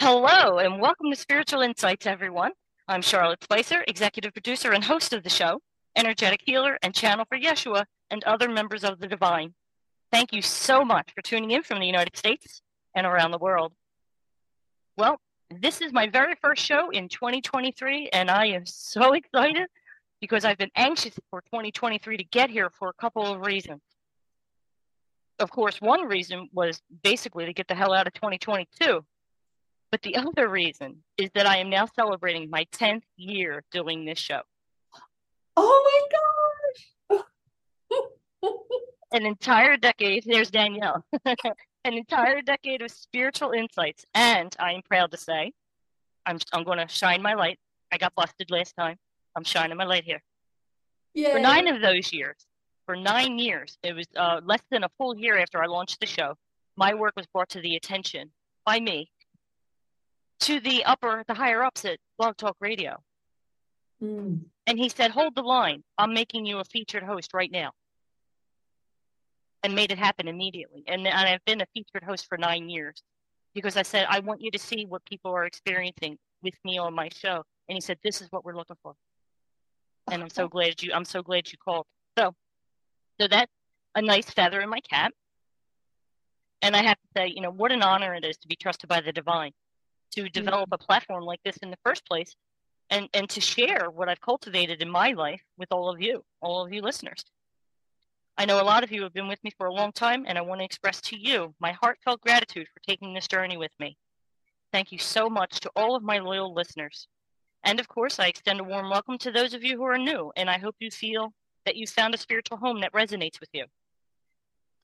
Hello, and welcome to Spiritual Insights, everyone. I'm Charlotte Spicer, executive producer and host of the show, energetic healer and channel for Yeshua and other members of the divine. Thank you so much for tuning in from the United States and around the world. Well, this is my very first show in 2023, and I am so excited, because I've been anxious for 2023 to get here for a couple of reasons. Of course, one reason was basically to get the hell out of 2022. But the other reason is that I am now celebrating my 10th year doing this show. Oh my gosh! An entire decade. There's Danielle. An entire decade of spiritual insights. And I am proud to say, I'm going to shine my light. I got busted last time. I'm shining my light here. Yay. For 9 years, it was less than a full year after I launched the show, my work was brought to the attention by me to the higher ups at Blog Talk Radio. Mm. And he said, hold the line. I'm making you a featured host right now. And made it happen immediately. And I've been a featured host for 9 years, because I said, I want you to see what people are experiencing with me on my show. And he said, this is what we're looking for. And I'm so glad you called. So that's a nice feather in my cap. And I have to say, what an honor it is to be trusted by the divine, to develop a platform like this in the first place, and to share what I've cultivated in my life with all of you listeners. I know a lot of you have been with me for a long time, and I want to express to you my heartfelt gratitude for taking this journey with me. Thank you so much to all of my loyal listeners. And of course, I extend a warm welcome to those of you who are new, and I hope you feel that you found a spiritual home that resonates with you.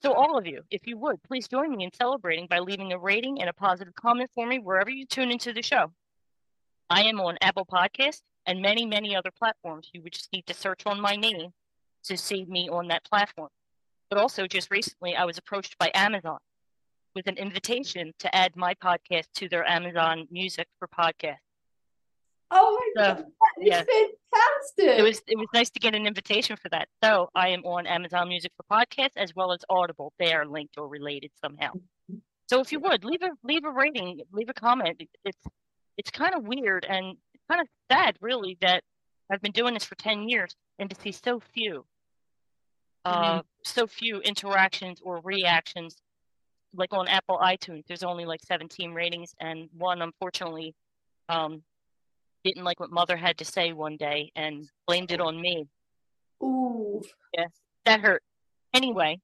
So all of you, if you would, please join me in celebrating by leaving a rating and a positive comment for me wherever you tune into the show. I am on Apple Podcasts and many, many other platforms. You would just need to search on my name to see me on that platform. But also, just recently, I was approached by Amazon with an invitation to add my podcast to their Amazon Music for Podcasts. Oh my God, that is fantastic. It was nice to get an invitation for that. So I am on Amazon Music for Podcasts as well as Audible. They are linked or related somehow. So if you would, leave a rating, leave a comment. It's kind of weird and kind of sad, really, that I've been doing this for 10 years and to see so few interactions or reactions. Like on Apple iTunes, there's only like 17 ratings, and one, unfortunately, didn't like what Mother had to say one day and blamed it on me. Ooh. Yes, that hurt. Anyway,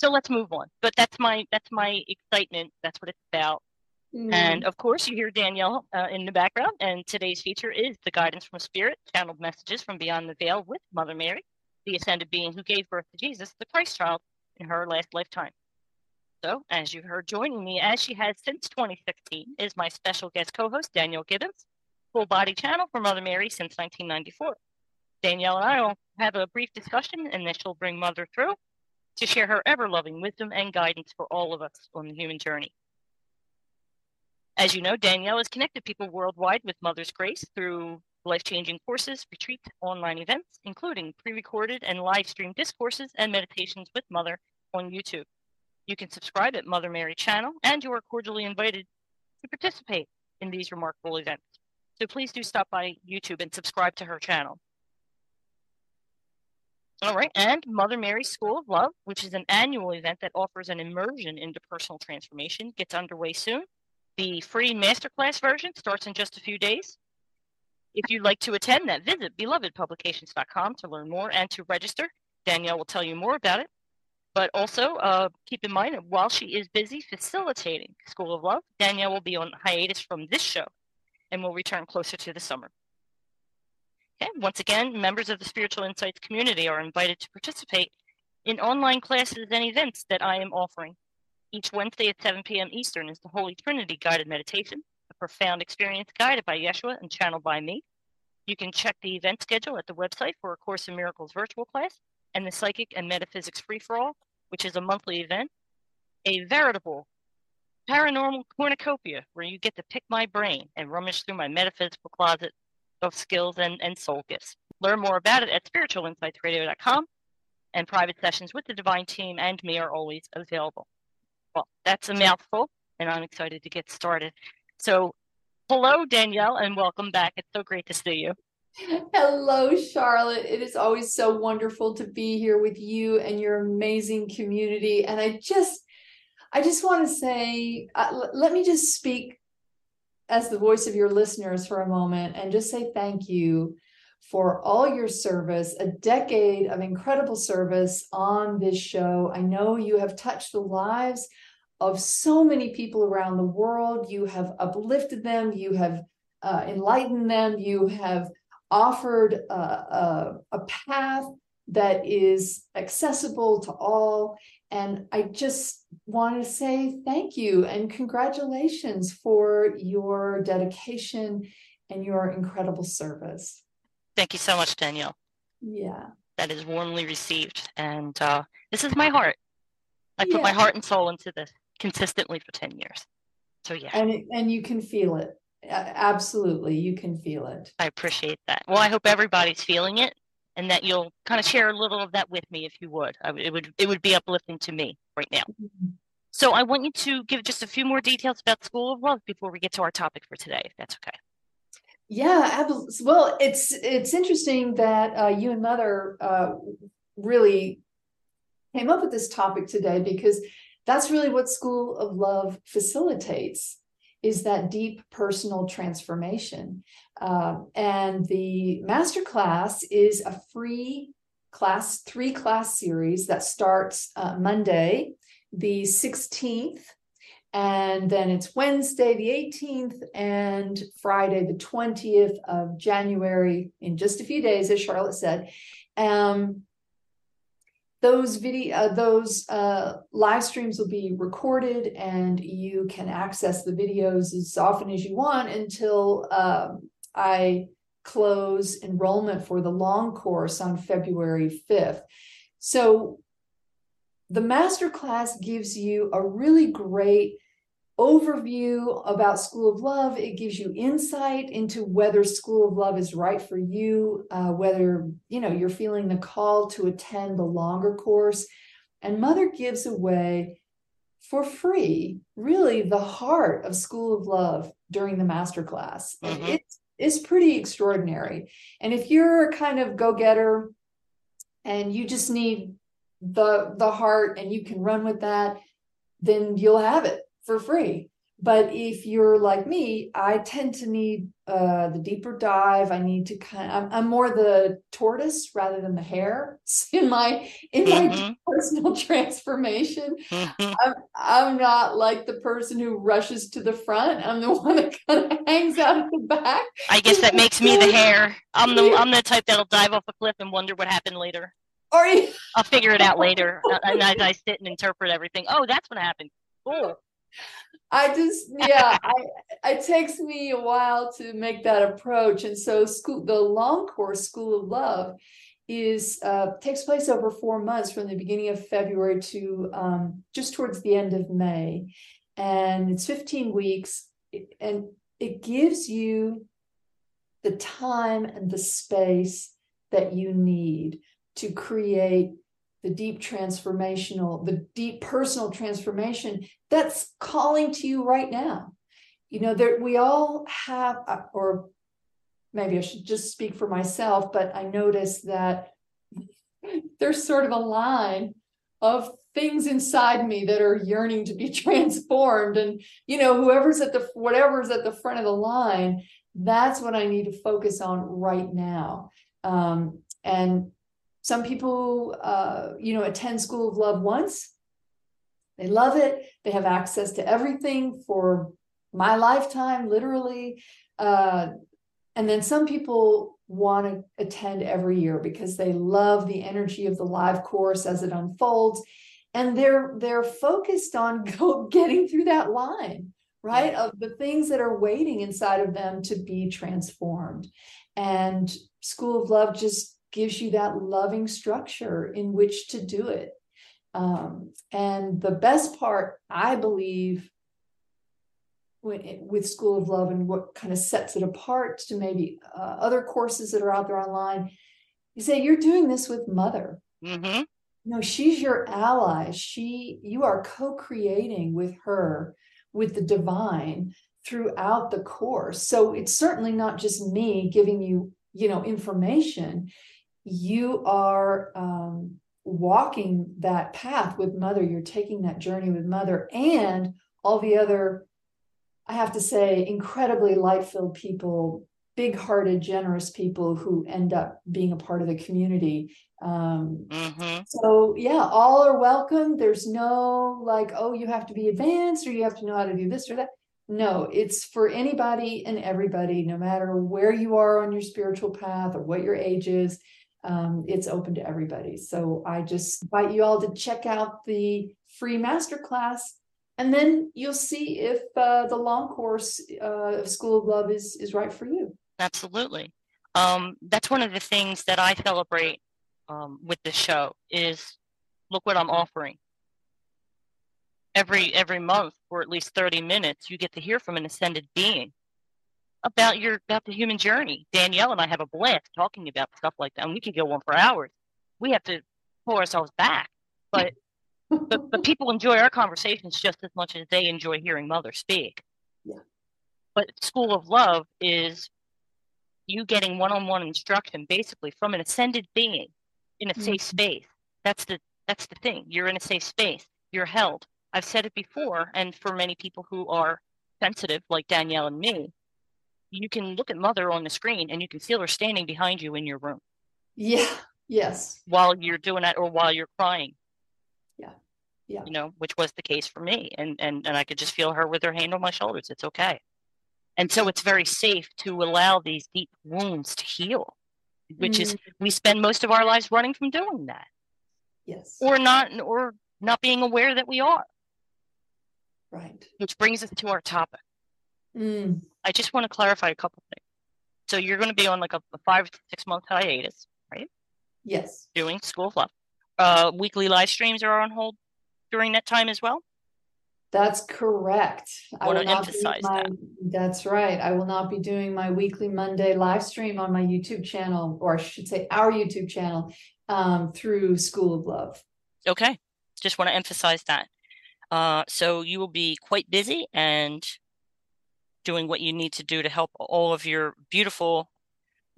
so let's move on. But that's my excitement. That's what it's about. Mm. And of course, you hear Danielle in the background. And today's feature is the Guidance from Spirit, Channeled Messages from Beyond the Veil with Mother Mary, the ascended being who gave birth to Jesus, the Christ child, in her last lifetime. So, as you heard, joining me, as she has since 2016, is my special guest co-host, Danielle Gibbons, Full Body Channel for Mother Mary since 1994. Danielle and I will have a brief discussion, and then she'll bring Mother through to share her ever-loving wisdom and guidance for all of us on the human journey. As you know, Danielle has connected people worldwide with Mother's grace through life-changing courses, retreats, online events, including pre-recorded and live-streamed discourses and meditations with Mother on YouTube. You can subscribe at Mother Mary Channel, and you are cordially invited to participate in these remarkable events. So please do stop by YouTube and subscribe to her channel. All right, and Mother Mary's School of Love, which is an annual event that offers an immersion into personal transformation, gets underway soon. The free masterclass version starts in just a few days. If you'd like to attend that, visit BelovedPublications.com to learn more and to register. Danielle will tell you more about it. But also, keep in mind that while she is busy facilitating School of Love, Danielle will be on hiatus from this show and will return closer to the summer. Okay. Once again, members of the Spiritual Insights community are invited to participate in online classes and events that I am offering. Each Wednesday at 7 p.m. Eastern is the Holy Trinity Guided Meditation, a profound experience guided by Yeshua and channeled by me. You can check the event schedule at the website for A Course in Miracles virtual class and the Psychic and Metaphysics Free-for-All, which is a monthly event, a veritable paranormal cornucopia where you get to pick my brain and rummage through my metaphysical closet of skills and soul gifts. Learn more about it at spiritualinsightsradio.com, and private sessions with the Divine Team and me are always available. Well, that's a mouthful, and I'm excited to get started. So, hello, Danielle, and welcome back. It's so great to see you. Hello, Charlotte. It is always so wonderful to be here with you and your amazing community. And I just want to say, let me just speak as the voice of your listeners for a moment and just say thank you for all your service, a decade of incredible service on this show. I know you have touched the lives of so many people around the world. You have uplifted them. You have enlightened them. You have offered a path that is accessible to all. And I just want to say thank you and congratulations for your dedication and your incredible service. Thank you so much, Danielle. Yeah. That is warmly received. And this is my heart. I put my heart and soul into this consistently for 10 years. So, yeah. And you can feel it. Absolutely. You can feel it. I appreciate that. Well, I hope everybody's feeling it and that you'll kind of share a little of that with me if you would. It would be uplifting to me right now. Mm-hmm. So I want you to give just a few more details about School of Love before we get to our topic for today, if that's okay. Yeah, well, it's interesting that you and Mother really came up with this topic today, because that's really what School of Love facilitates, is that deep personal transformation. And the masterclass is a free class, 3-class series that starts Monday, the 16th. And then it's Wednesday, the 18th, and Friday, the 20th of January, in just a few days, as Charlotte said. Those live streams will be recorded, and you can access the videos as often as you want until I close enrollment for the long course on February 5th. So the masterclass gives you a really great overview about School of Love. It gives you insight into whether School of Love is right for you, whether you're feeling the call to attend the longer course. And Mother gives away for free, really, the heart of School of Love during the masterclass. Mm-hmm. It's pretty extraordinary. And if you're a kind of go-getter and you just need the heart and you can run with that, then you'll have it for free. But if you're like me, I tend to need the deeper dive. I need to I'm more the tortoise rather than the hare in my mm-hmm. personal transformation. Mm-hmm. I'm not like the person who rushes to the front. I'm the one that kind of hangs out at the back. I guess that makes me the hare. I'm the type that'll dive off a cliff and wonder what happened later. I'll figure it out later. And I sit and interpret everything. Oh, that's what happened. Cool. It takes me a while to make that approach. And so the long course School of Love is takes place over 4 months, from the beginning of February to just towards the end of May. And it's 15 weeks. And it gives you the time and the space that you need to create the deep personal transformation that's calling to you right now. That we all have, or maybe I should just speak for myself, but I notice that there's sort of a line of things inside me that are yearning to be transformed. And whoever's whatever's at the front of the line, That's what I need to focus on right now. And some people, attend School of Love once. They love it. They have access to everything for my lifetime, literally. And then some people want to attend every year because they love the energy of the live course as it unfolds. And they're focused on getting through that line, right? Of the things that are waiting inside of them to be transformed. And School of Love just gives you that loving structure in which to do it. And the best part, I believe, with School of Love and what kind of sets it apart to maybe other courses that are out there online, is that you're doing this with Mother. Mm-hmm. No, she's your ally. You are co-creating with her, with the divine throughout the course. So it's certainly not just me giving you, information. You are walking that path with Mother. You're taking that journey with Mother and all the other, I have to say, incredibly light-filled people, big-hearted, generous people who end up being a part of the community. So yeah, all are welcome. There's no you have to be advanced or you have to know how to do this or that. No, it's for anybody and everybody, no matter where you are on your spiritual path or what your age is. It's open to everybody. So I just invite you all to check out the free masterclass. And then you'll see if the long course of School of Love is right for you. Absolutely. That's one of the things that I celebrate with this show is, look what I'm offering. Every month, for at least 30 minutes, you get to hear from an ascended being about the human journey. Danielle and I have a blast talking about stuff like that, and we can go on for hours. We have to pull ourselves back, but. But people enjoy our conversations just as much as they enjoy hearing Mother speak. Yeah. But School of Love is you getting one-on-one instruction, basically, from an ascended being in a safe space. That's the thing. You're in a safe space. You're held. I've said it before, and for many people who are sensitive, like Danielle and me, you can look at Mother on the screen, and you can feel her standing behind you in your room. Yeah. Yes. While you're doing that or while you're crying. Yeah. Which was the case for me. And I could just feel her with her hand on my shoulders. It's okay. And so it's very safe to allow these deep wounds to heal, which is, we spend most of our lives running from doing that. Yes. Or not being aware that we are. Right. Which brings us to our topic. I just want to clarify a couple things. So you're going to be on a 5 to 6 month hiatus, right? Yes. Doing School of Love. Weekly live streams are on hold during that time as well? That's correct. I want to emphasize that. That's right. I will not be doing my weekly Monday live stream on my YouTube channel, or I should say our YouTube channel, through School of Love. Okay. Just want to emphasize that. So you will be quite busy and doing what you need to do to help all of your beautiful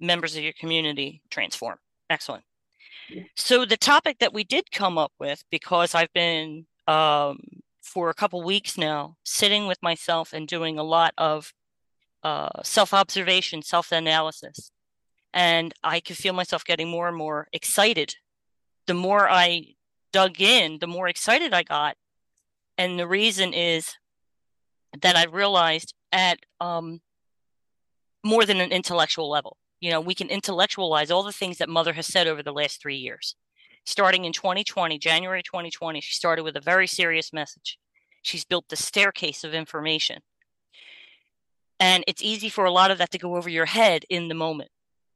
members of your community transform. Excellent. So the topic that we did come up with, because I've been for a couple weeks now sitting with myself and doing a lot of self-observation, self-analysis, and I could feel myself getting more and more excited. The more I dug in, the more excited I got. And the reason is that I realized at more than an intellectual level. We can intellectualize all the things that Mother has said over the last 3 years. Starting in January 2020, she started with a very serious message. She's built the staircase of information. And it's easy for a lot of that to go over your head in the moment.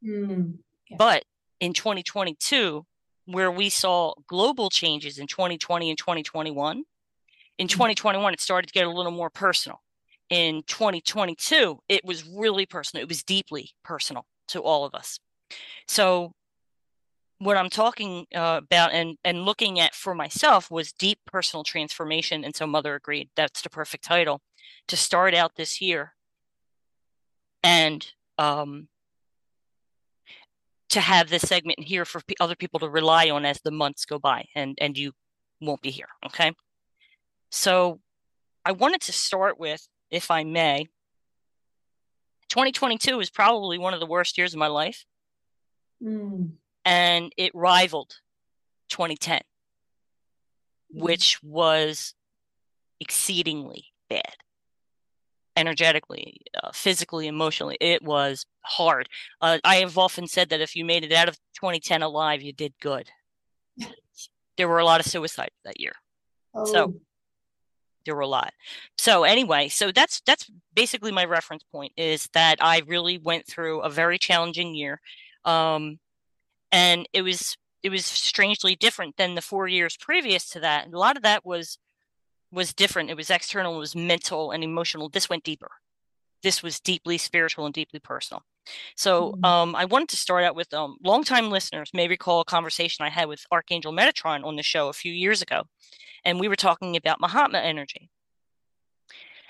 Mm-hmm. Yeah. But in 2022, where we saw global changes in 2020 and 2021, in 2021, it started to get a little more personal. In 2022, it was really personal. It was deeply personal to all of us. So what I'm talking about and looking at for myself was deep personal transformation. And so Mother agreed that's the perfect title to start out this year, and to have this segment here for other people to rely on as the months go by, and you won't be here. Okay. So I wanted to start with, if I may, 2022 is probably one of the worst years of my life. Mm. And it rivaled 2010, which was exceedingly bad. Energetically, physically, emotionally, it was hard. I have often said that if you made it out of 2010 alive, you did good. There were a lot of suicides that year. Oh. So there were a lot. So anyway, so that's basically my reference point, is that I really went through a very challenging year. And it was strangely different than the 4 years previous to that. And a lot of that was different. It was external, it was mental and emotional. This went deeper. This was deeply spiritual and deeply personal. So I wanted to start out with longtime listeners may recall a conversation I had with Archangel Metatron on the show a few years ago, and we were talking about Mahatma energy.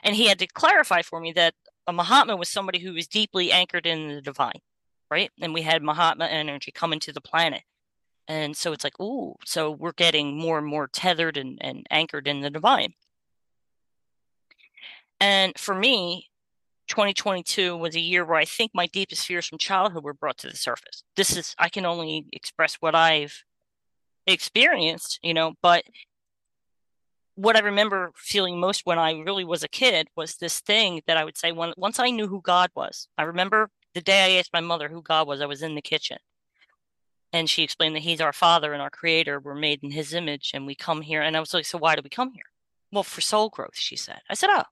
And he had to clarify for me that a Mahatma was somebody who was deeply anchored in the divine, right? And we had Mahatma energy coming to the planet. And so it's like, ooh, so we're getting more and more tethered and anchored in the divine. And for me, 2022 was a year where I think my deepest fears from childhood were brought to the surface. This is, I can only express what I've experienced, you know, but what I remember feeling most when I really was a kid was this thing that I would say, once I knew who God was. I remember the day I asked my mother who God was, I was in the kitchen. And she explained that he's our father and our creator. We're made in his image and we come here. And I was like, so why do we come here? Well, for soul growth, she said. I said, oh,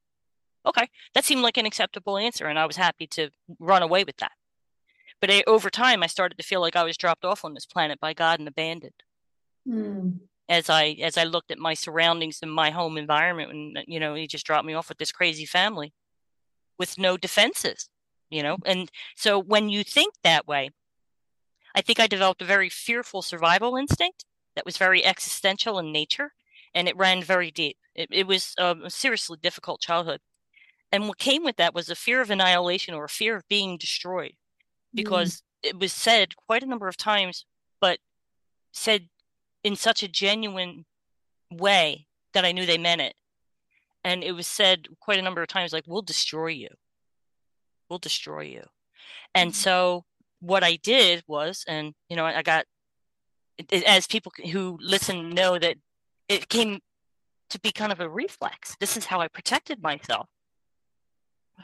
okay. That seemed like an acceptable answer. And I was happy to run away with that. But over time, I started to feel like I was dropped off on this planet by God and abandoned. Mm. As I looked at my surroundings and my home environment, and, you know, he just dropped me off with this crazy family with no defenses, you know. And so when you think that way, I think I developed a very fearful survival instinct that was very existential in nature, and it ran very deep. It was a seriously difficult childhood. And what came with that was a fear of annihilation or a fear of being destroyed, because it was said quite a number of times, but said in such a genuine way that I knew they meant it. And it was said quite a number of times, like, we'll destroy you. We'll destroy you. And so what I did was, and, you know, I got, as people who listen know, that it came to be kind of a reflex. This is how I protected myself.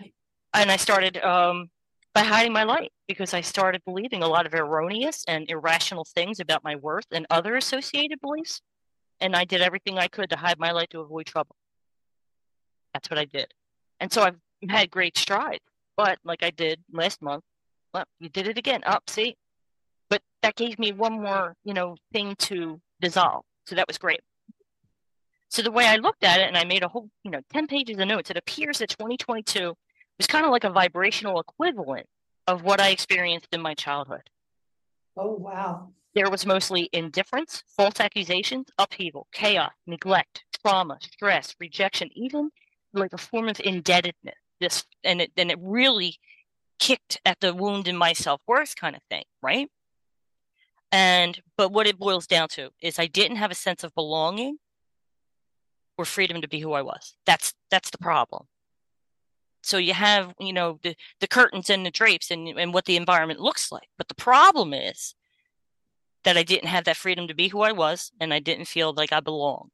Right. And I started by hiding my light, because I started believing a lot of erroneous and irrational things about my worth and other associated beliefs. And I did everything I could to hide my light to avoid trouble. That's what I did. And so I've had great strides, but like I did last month, well, you did it again. Up, see? But that gave me one more, you know, thing to dissolve. So that was great. So the way I looked at it, and I made a whole, you know, 10 pages of notes, it appears that 2022 was kind of like a vibrational equivalent of what I experienced in my childhood. Oh, wow. There was mostly indifference, false accusations, upheaval, chaos, neglect, trauma, stress, rejection, even like a form of indebtedness. And it really kicked at the wound in my self-worth kind of thing, right? But what it boils down to is I didn't have a sense of belonging or freedom to be who I was. That's the problem. So you have, you know, the curtains and the drapes and what the environment looks like. But the problem is that I didn't have that freedom to be who I was, and I didn't feel like I belonged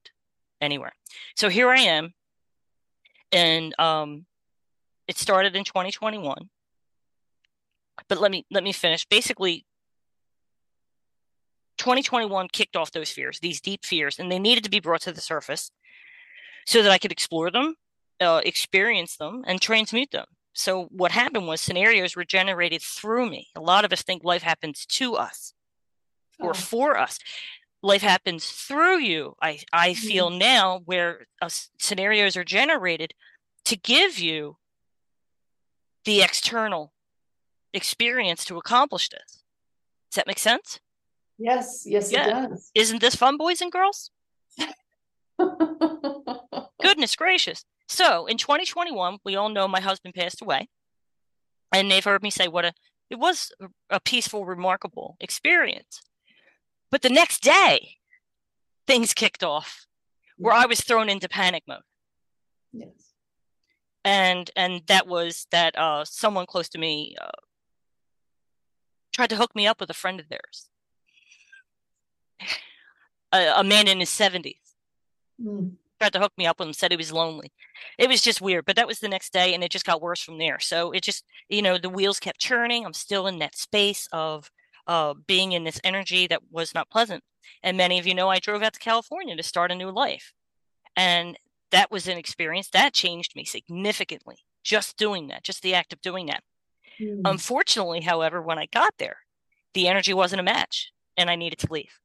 anywhere. So here I am. And it started in 2021. But let me finish. Basically, 2021 kicked off those fears, these deep fears, and they needed to be brought to the surface so that I could explore them, experience them, and transmute them. So what happened was scenarios were generated through me. A lot of us think life happens to us or for us. Life happens through you. I feel now where scenarios are generated to give you the external experience to accomplish this. Does that make sense? Yes, yeah. It does. Isn't this fun, boys and girls? Goodness gracious. So in 2021, we all know my husband passed away, and they've heard me say it was a peaceful, remarkable experience. But the next day, things kicked off where I was thrown into panic mode. Yes. And that was that someone close to me tried to hook me up with a friend of theirs, a man in his 70s. Mm. Tried to hook me up with him, said he was lonely. It was just weird, but that was the next day, and it just got worse from there. So it just, you know, the wheels kept churning. I'm still in that space of being in this energy that was not pleasant. And many of you know I drove out to California to start a new life. And that was an experience that changed me significantly, just doing that, just the act of doing that. Mm. Unfortunately, however, when I got there, the energy wasn't a match, and I needed to leave.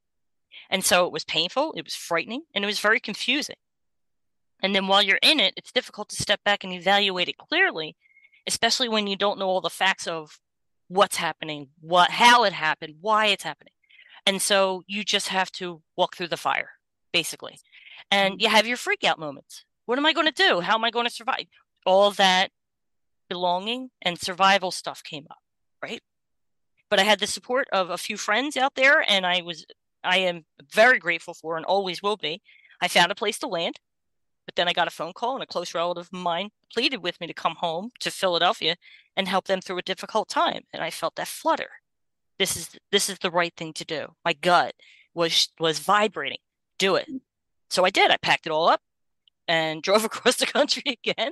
And so it was painful, it was frightening, and it was very confusing. And then while you're in it, it's difficult to step back and evaluate it clearly, especially when you don't know all the facts of what's happening, what, how it happened, why it's happening. And so you just have to walk through the fire, basically. And you have your freak out moments. What am I going to do? How am I going to survive? All that belonging and survival stuff came up, right? But I had the support of a few friends out there, and I am very grateful for and always will be. I found a place to land. But then I got a phone call, and a close relative of mine pleaded with me to come home to Philadelphia and help them through a difficult time. And I felt that flutter. This is the right thing to do. My gut was vibrating. Do it. So I did. I packed it all up and drove across the country again,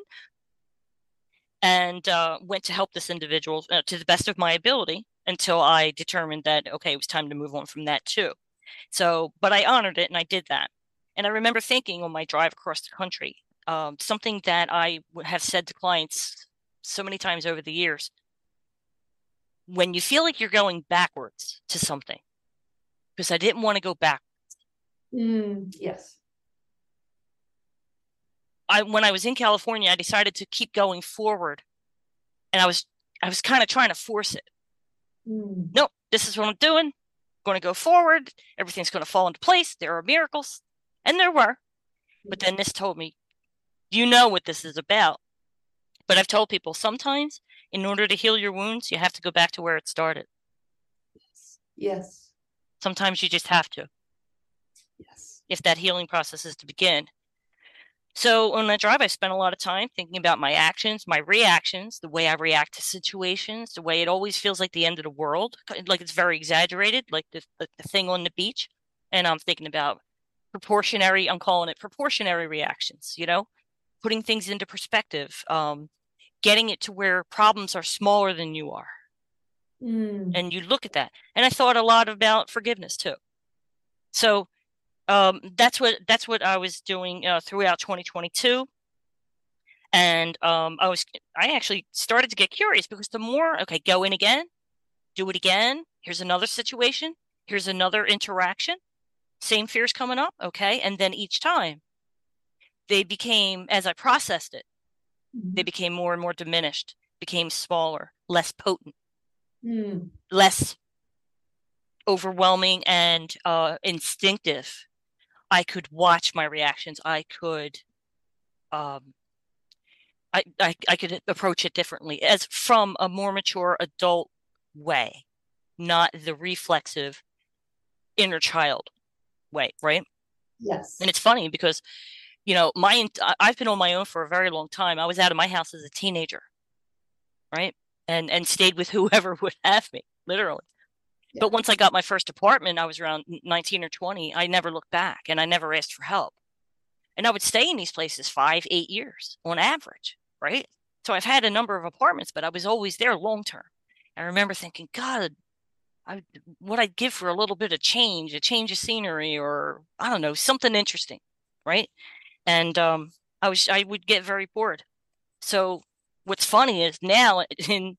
and went to help this individual to the best of my ability until I determined that, okay, it was time to move on from that too. So, but I honored it, and I did that. And I remember thinking on my drive across the country, something that I have said to clients so many times over the years. When you feel like you're going backwards to something, because I didn't want to go backwards. Yes. When I was in California, I decided to keep going forward, and I was kind of trying to force it. Nope, this is what I'm doing. I'm going to go forward. Everything's going to fall into place. There are miracles. And there were, but then this told me, you know what this is about. But I've told people sometimes in order to heal your wounds, you have to go back to where it started. Yes. Sometimes you just have to. Yes. If that healing process is to begin. So on that drive, I spent a lot of time thinking about my actions, my reactions, the way I react to situations, the way it always feels like the end of the world. Like it's very exaggerated, like the thing on the beach. And I'm thinking about I'm calling it proportionary reactions, you know, putting things into perspective, getting it to where problems are smaller than you are. And you look at that. And I thought a lot about forgiveness too. So that's what I was doing throughout 2022. And I actually started to get curious, because the more, okay, go in again, do it again. Here's another situation. Here's another interaction. Same fears coming up, okay? And then each time they became, as I processed it, they became more and more diminished, became smaller, less potent, less overwhelming and instinctive. I could watch my reactions. I could I could approach it differently, as from a more mature adult way, not the reflexive inner child way, right? Yes. And it's funny because, you know, I've been on my own for a very long time. I was out of my house as a teenager, right? And stayed with whoever would have me, literally. Yeah. But once I got my first apartment, I was around 19 or 20. I never looked back, and I never asked for help. And I would stay in these places 5-8 years on average, right? So I've had a number of apartments, but I was always there long term. I remember thinking, God, what I'd give for a little bit of change, a change of scenery, or I don't know, something interesting, right? And I would get very bored. So what's funny is now, in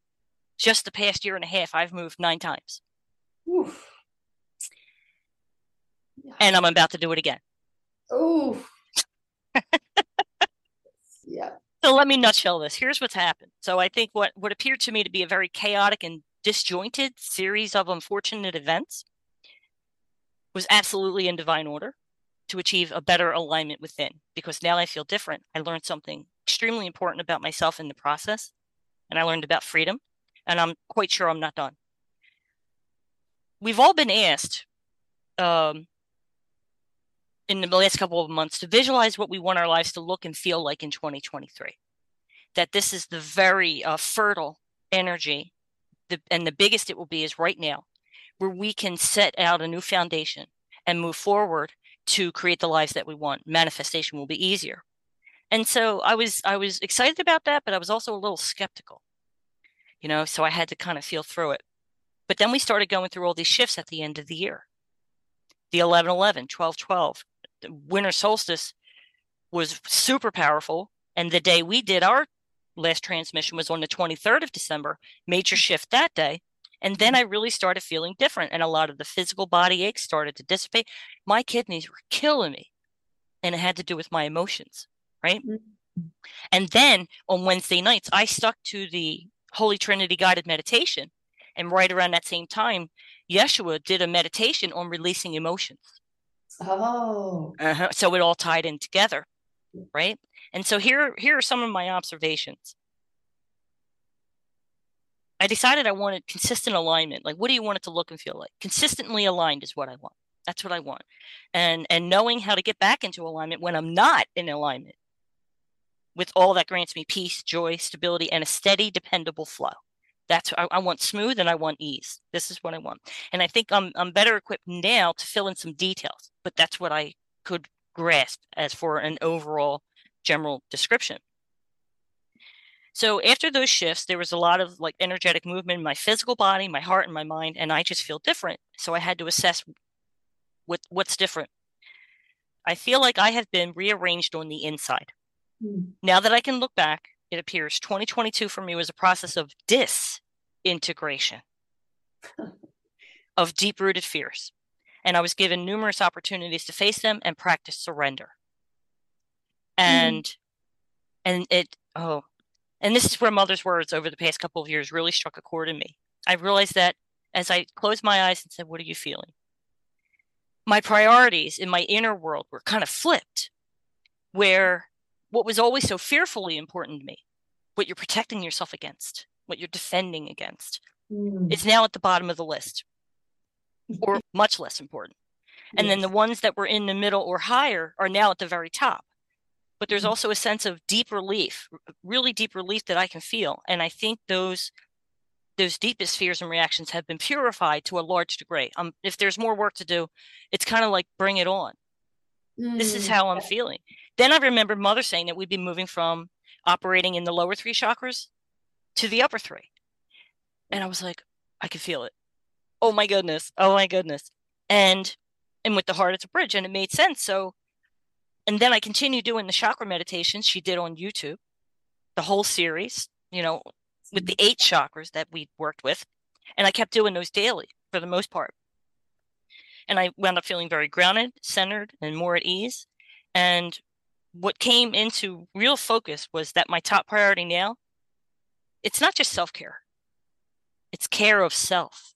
just the past year and a half, I've moved 9 times. Oof. And I'm about to do it again. Oof. Yeah. So let me nutshell this. Here's what's happened. So I think what appeared to me to be a very chaotic and disjointed series of unfortunate events was absolutely in divine order to achieve a better alignment within, because now I feel different. I learned something extremely important about myself in the process, and I learned about freedom, and I'm quite sure I'm not done. We've all been asked in the last couple of months to visualize what we want our lives to look and feel like in 2023. that this is the very fertile energy, and the biggest it will be is right now, where we can set out a new foundation and move forward to create the lives that we want. Manifestation will be easier. And so I was excited about that, but I was also a little skeptical, you know, so I had to kind of feel through it. But then we started going through all these shifts at the end of the year. The 11-11, 12-12, winter solstice was super powerful. And the day we did our last transmission was on the 23rd of December, major shift that day. And then I really started feeling different. And a lot of the physical body aches started to dissipate. My kidneys were killing me. And it had to do with my emotions, right? Mm-hmm. And then on Wednesday nights, I stuck to the Holy Trinity guided meditation. And right around that same time, Yeshua did a meditation on releasing emotions. Oh. Uh-huh. So it all tied in together, right? And so here are some of my observations. I decided I wanted consistent alignment. Like, what do you want it to look and feel like? Consistently aligned is what I want. That's what I want. And knowing how to get back into alignment when I'm not in alignment with all that grants me peace, joy, stability, and a steady, dependable flow. That's what I want, smooth, and I want ease. This is what I want. And I think I'm better equipped now to fill in some details, but that's what I could grasp as for an overall general description. So after those shifts, there was a lot of like energetic movement in my physical body, my heart, and my mind, and I just feel different. So I had to assess what's different. I feel like I have been rearranged on the inside. Mm. Now that I can look back, it appears 2022 for me was a process of disintegration of deep-rooted fears. And I was given numerous opportunities to face them and practice surrender. And this is where Mother's words over the past couple of years really struck a chord in me. I realized that as I closed my eyes and said, "What are you feeling?" My priorities in my inner world were kind of flipped, where what was always so fearfully important to me, what you're protecting yourself against, what you're defending against, is now at the bottom of the list, or much less important. And then the ones that were in the middle or higher are now at the very top. But there's also a sense of deep relief, really deep relief that I can feel. And I think those deepest fears and reactions have been purified to a large degree. If there's more work to do, it's kind of like, bring it on. This is how I'm feeling. Then I remember Mother saying that we'd be moving from operating in the lower three chakras to the upper three. And I was like, I can feel it. Oh my goodness. And with the heart, it's a bridge, and it made sense. So, and then I continued doing the chakra meditations she did on YouTube, the whole series, you know, with the 8 chakras that we worked with. And I kept doing those daily for the most part. And I wound up feeling very grounded, centered, and more at ease. And what came into real focus was that my top priority now, it's not just self-care. It's care of self.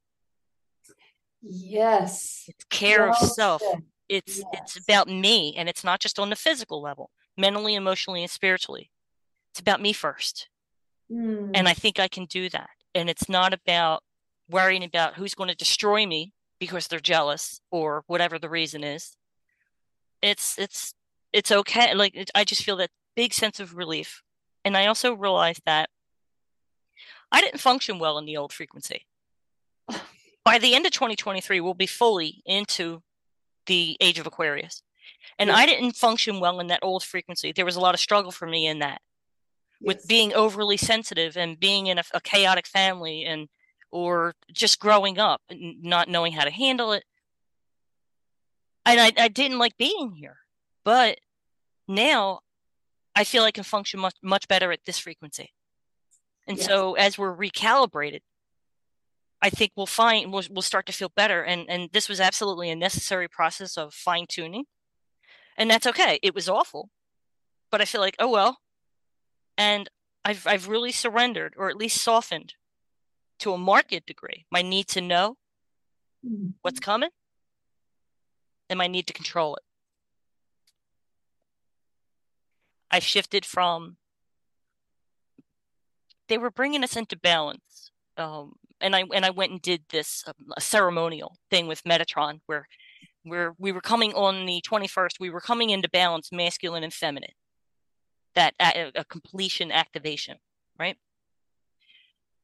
Yes. It's care of self. It's It's about me. And it's not just on the physical level, mentally, emotionally, and spiritually. It's about me first. And I think I can do that. And it's not about worrying about who's going to destroy me because they're jealous or whatever the reason is. It's okay. Like, I just feel that big sense of relief. And I also realized that I didn't function well in the old frequency. By the end of 2023, we'll be fully into the age of Aquarius. And I didn't function well in that old frequency. There was a lot of struggle for me in that, with being overly sensitive and being in a chaotic family, and or just growing up and not knowing how to handle it. And I didn't like being here. But now I feel I can function much, much better at this frequency. And so as we're recalibrated, I think we'll start to feel better. And this was absolutely a necessary process of fine tuning. And that's okay. It was awful, but I feel like, oh, well. And I've really surrendered, or at least softened to a marked degree, my need to know what's coming and my need to control it. I shifted from, they were bringing us into balance. And I went and did this a ceremonial thing with Metatron where we were coming on the 21st, we were coming into balance, masculine and feminine. that a completion activation, right?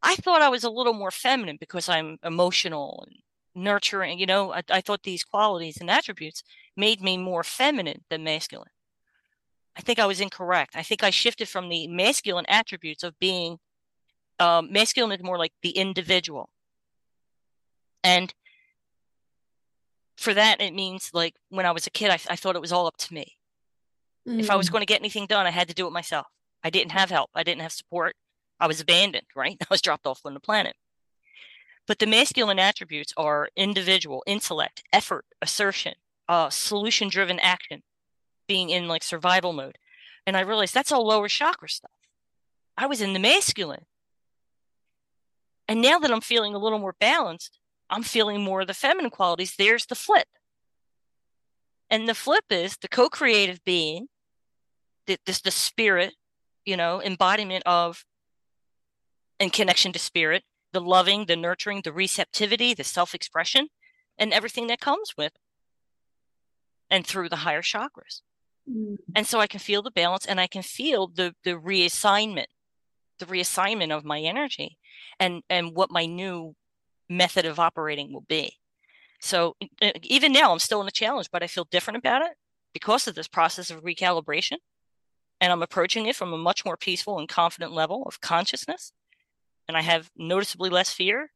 I thought I was a little more feminine because I'm emotional and nurturing, you know, I thought these qualities and attributes made me more feminine than masculine. I think I was incorrect. I think I shifted from the masculine attributes of being masculine is more like the individual. And for that, it means like when I was a kid, I thought it was all up to me. Mm. If I was going to get anything done, I had to do it myself. I didn't have help. I didn't have support. I was abandoned, right? I was dropped off on the planet. But the masculine attributes are individual, intellect, effort, assertion, solution-driven action, being in like survival mode. And I realized that's all lower chakra stuff. I was in the masculine. And now that I'm feeling a little more balanced, I'm feeling more of the feminine qualities. There's the flip. And the flip is the co-creative being, the spirit, you know, embodiment of and connection to spirit, the loving, the nurturing, the receptivity, the self-expression, and everything that comes with and through the higher chakras. Mm. And so I can feel the balance and I can feel the reassignment of my energy and what my new method of operating will be. So even now I'm still in a challenge, but I feel different about it because of this process of recalibration. And I'm approaching it from a much more peaceful and confident level of consciousness. And I have noticeably less fear,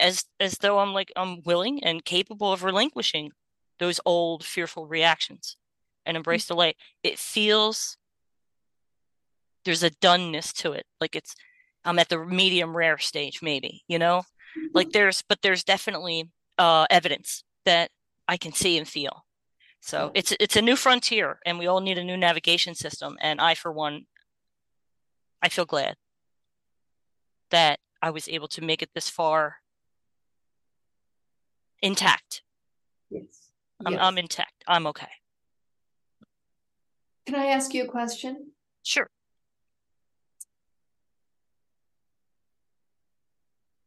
as though I'm willing and capable of relinquishing those old fearful reactions and embrace the light. It feels there's a doneness to it. Like I'm at the medium rare stage, maybe, you know, like there's definitely evidence that I can see and feel. So it's a new frontier and we all need a new navigation system. And I, for one, I feel glad that I was able to make it this far intact. Yes. I'm intact. I'm okay. Can I ask you a question? Sure.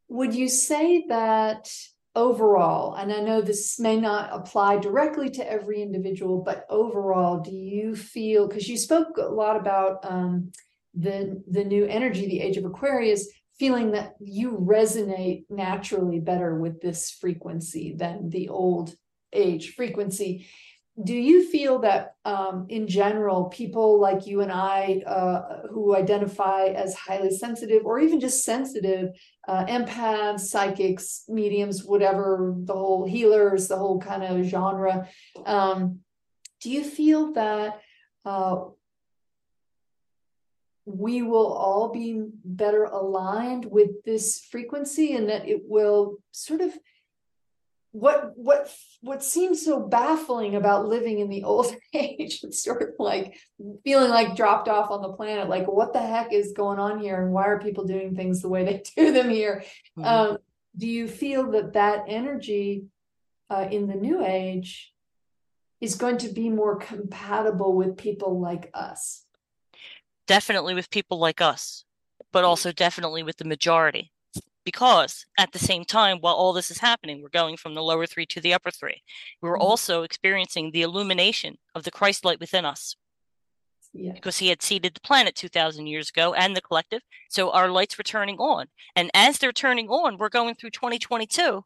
Would you say that overall, and I know this may not apply directly to every individual, but overall, do you feel, because you spoke a lot about the new energy, the Age of Aquarius, feeling that you resonate naturally better with this frequency than the old age frequency. Do you feel that in general, people like you and I who identify as highly sensitive or even just sensitive, empaths, psychics, mediums, whatever, the whole healers, the whole kind of genre, do you feel that we will all be better aligned with this frequency and that it will sort of what seems so baffling about living in the old age, it's sort of like feeling like dropped off on the planet, like what the heck is going on here and why are people doing things the way they do them here? Mm-hmm. Do you feel that energy in the new age is going to be more compatible with people like us? Definitely with people like us, but also definitely with the majority. Because at the same time, while all this is happening, we're going from the lower three to the upper three. We're also experiencing the illumination of the Christ light within us. Yeah. Because he had seeded the planet 2,000 years ago and the collective. So our lights were turning on. And as they're turning on, we're going through 2022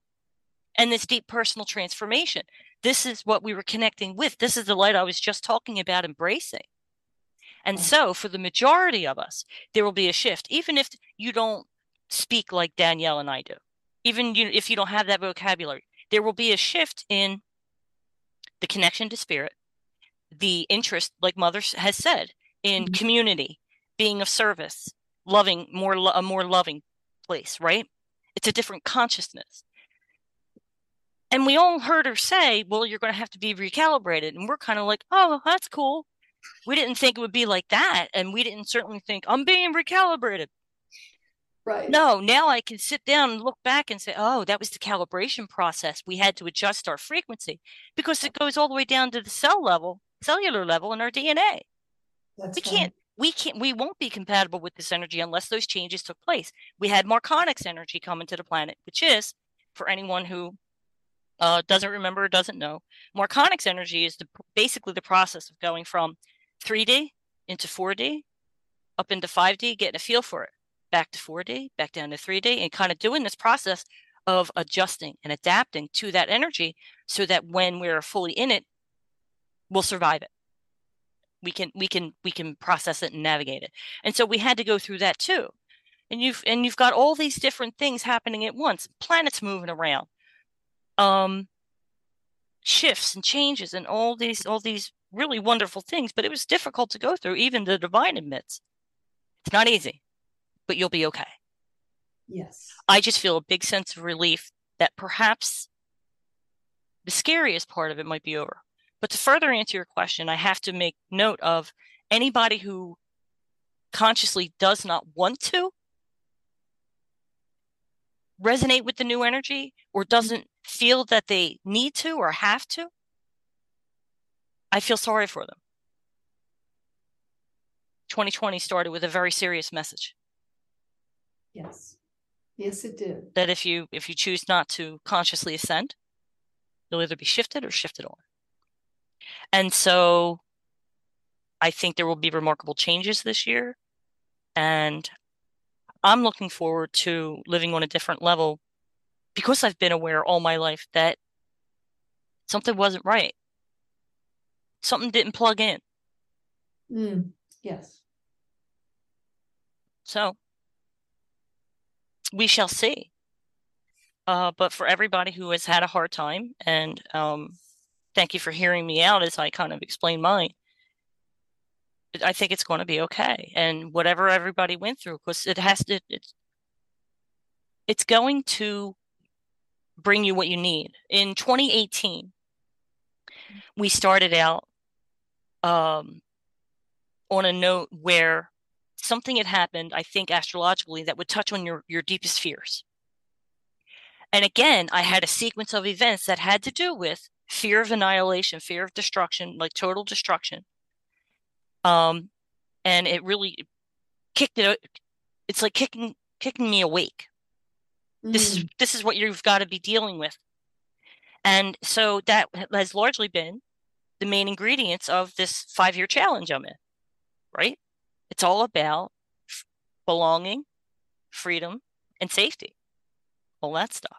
and this deep personal transformation. This is what we were connecting with. This is the light I was just talking about embracing. And so for the majority of us, there will be a shift, even if you don't speak like Danielle and I do, even if you don't have that vocabulary, there will be a shift in the connection to spirit, the interest, like Mother has said, in mm-hmm. community, being of service, loving, a more loving place, right? It's a different consciousness. And we all heard her say, well, you're going to have to be recalibrated. And we're kind of like, oh, that's cool. We didn't think it would be like that. And we didn't certainly think I'm being recalibrated. Right. No, now I can sit down and look back and say, oh, that was the calibration process. We had to adjust our frequency because it goes all the way down to the cellular level in our DNA. That's we won't be compatible with this energy unless those changes took place. We had Marconics energy coming to the planet, which is, for anyone who doesn't remember or doesn't know, Marconics energy is basically the process of going from 3D into 4D, up into 5D, getting a feel for it, back to 4D, back down to 3D, and kind of doing this process of adjusting and adapting to that energy so that when we're fully in it, we'll survive it. We can process it and navigate it. And so we had to go through that too. And you've got all these different things happening at once, planets moving around, shifts and changes and all these really wonderful things. But it was difficult to go through. Even the divine admits it's not easy, but you'll be okay. Yes. I just feel a big sense of relief that perhaps the scariest part of it might be over. But to further answer your question, I have to make note of anybody who consciously does not want to resonate with the new energy or doesn't feel that they need to or have to. I feel sorry for them. 2020 started with a very serious message. Yes. Yes, it did. That if you choose not to consciously ascend, you'll either be shifted or shifted on. And so I think there will be remarkable changes this year. And I'm looking forward to living on a different level because I've been aware all my life that something wasn't right. Something didn't plug in. Yes. So we shall see. But for everybody who has had a hard time, and thank you for hearing me out as I kind of explain mine, I think it's going to be okay. And whatever everybody went through, because it has to, it's going to bring you what you need. In 2018, we started out on a note where something had happened, I think astrologically, that would touch on your deepest fears. And again, I had a sequence of events that had to do with fear of annihilation, fear of destruction, like total destruction. And it really kicked it. It's like kicking me awake. This is what you've got to be dealing with. And so that has largely been the main ingredients of this 5-year challenge I'm in, right? It's all about belonging, freedom, and safety, all that stuff.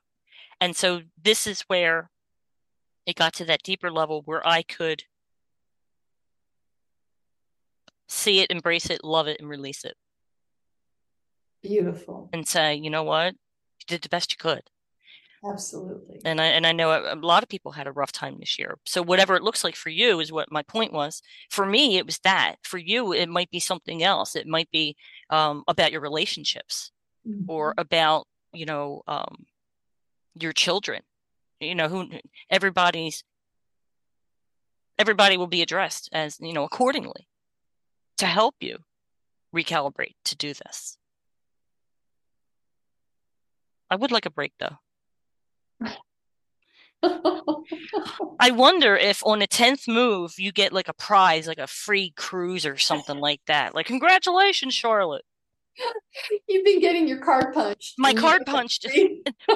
And so this is where it got to that deeper level where I could see it, embrace it, love it, and release it. Beautiful. And say, you know what? You did the best you could. Absolutely. And I know a lot of people had a rough time this year. So whatever it looks like for you is what my point was. For me, it was that. For you, it might be something else. It might be about your relationships, or about, your children. Everybody will be addressed as, accordingly, to help you recalibrate to do this. I would like a break, though. I wonder if on a 10th move, you get like a prize, like a free cruise or something like that. Like, congratulations, Charlotte. You've been getting your card punched. My card punched. What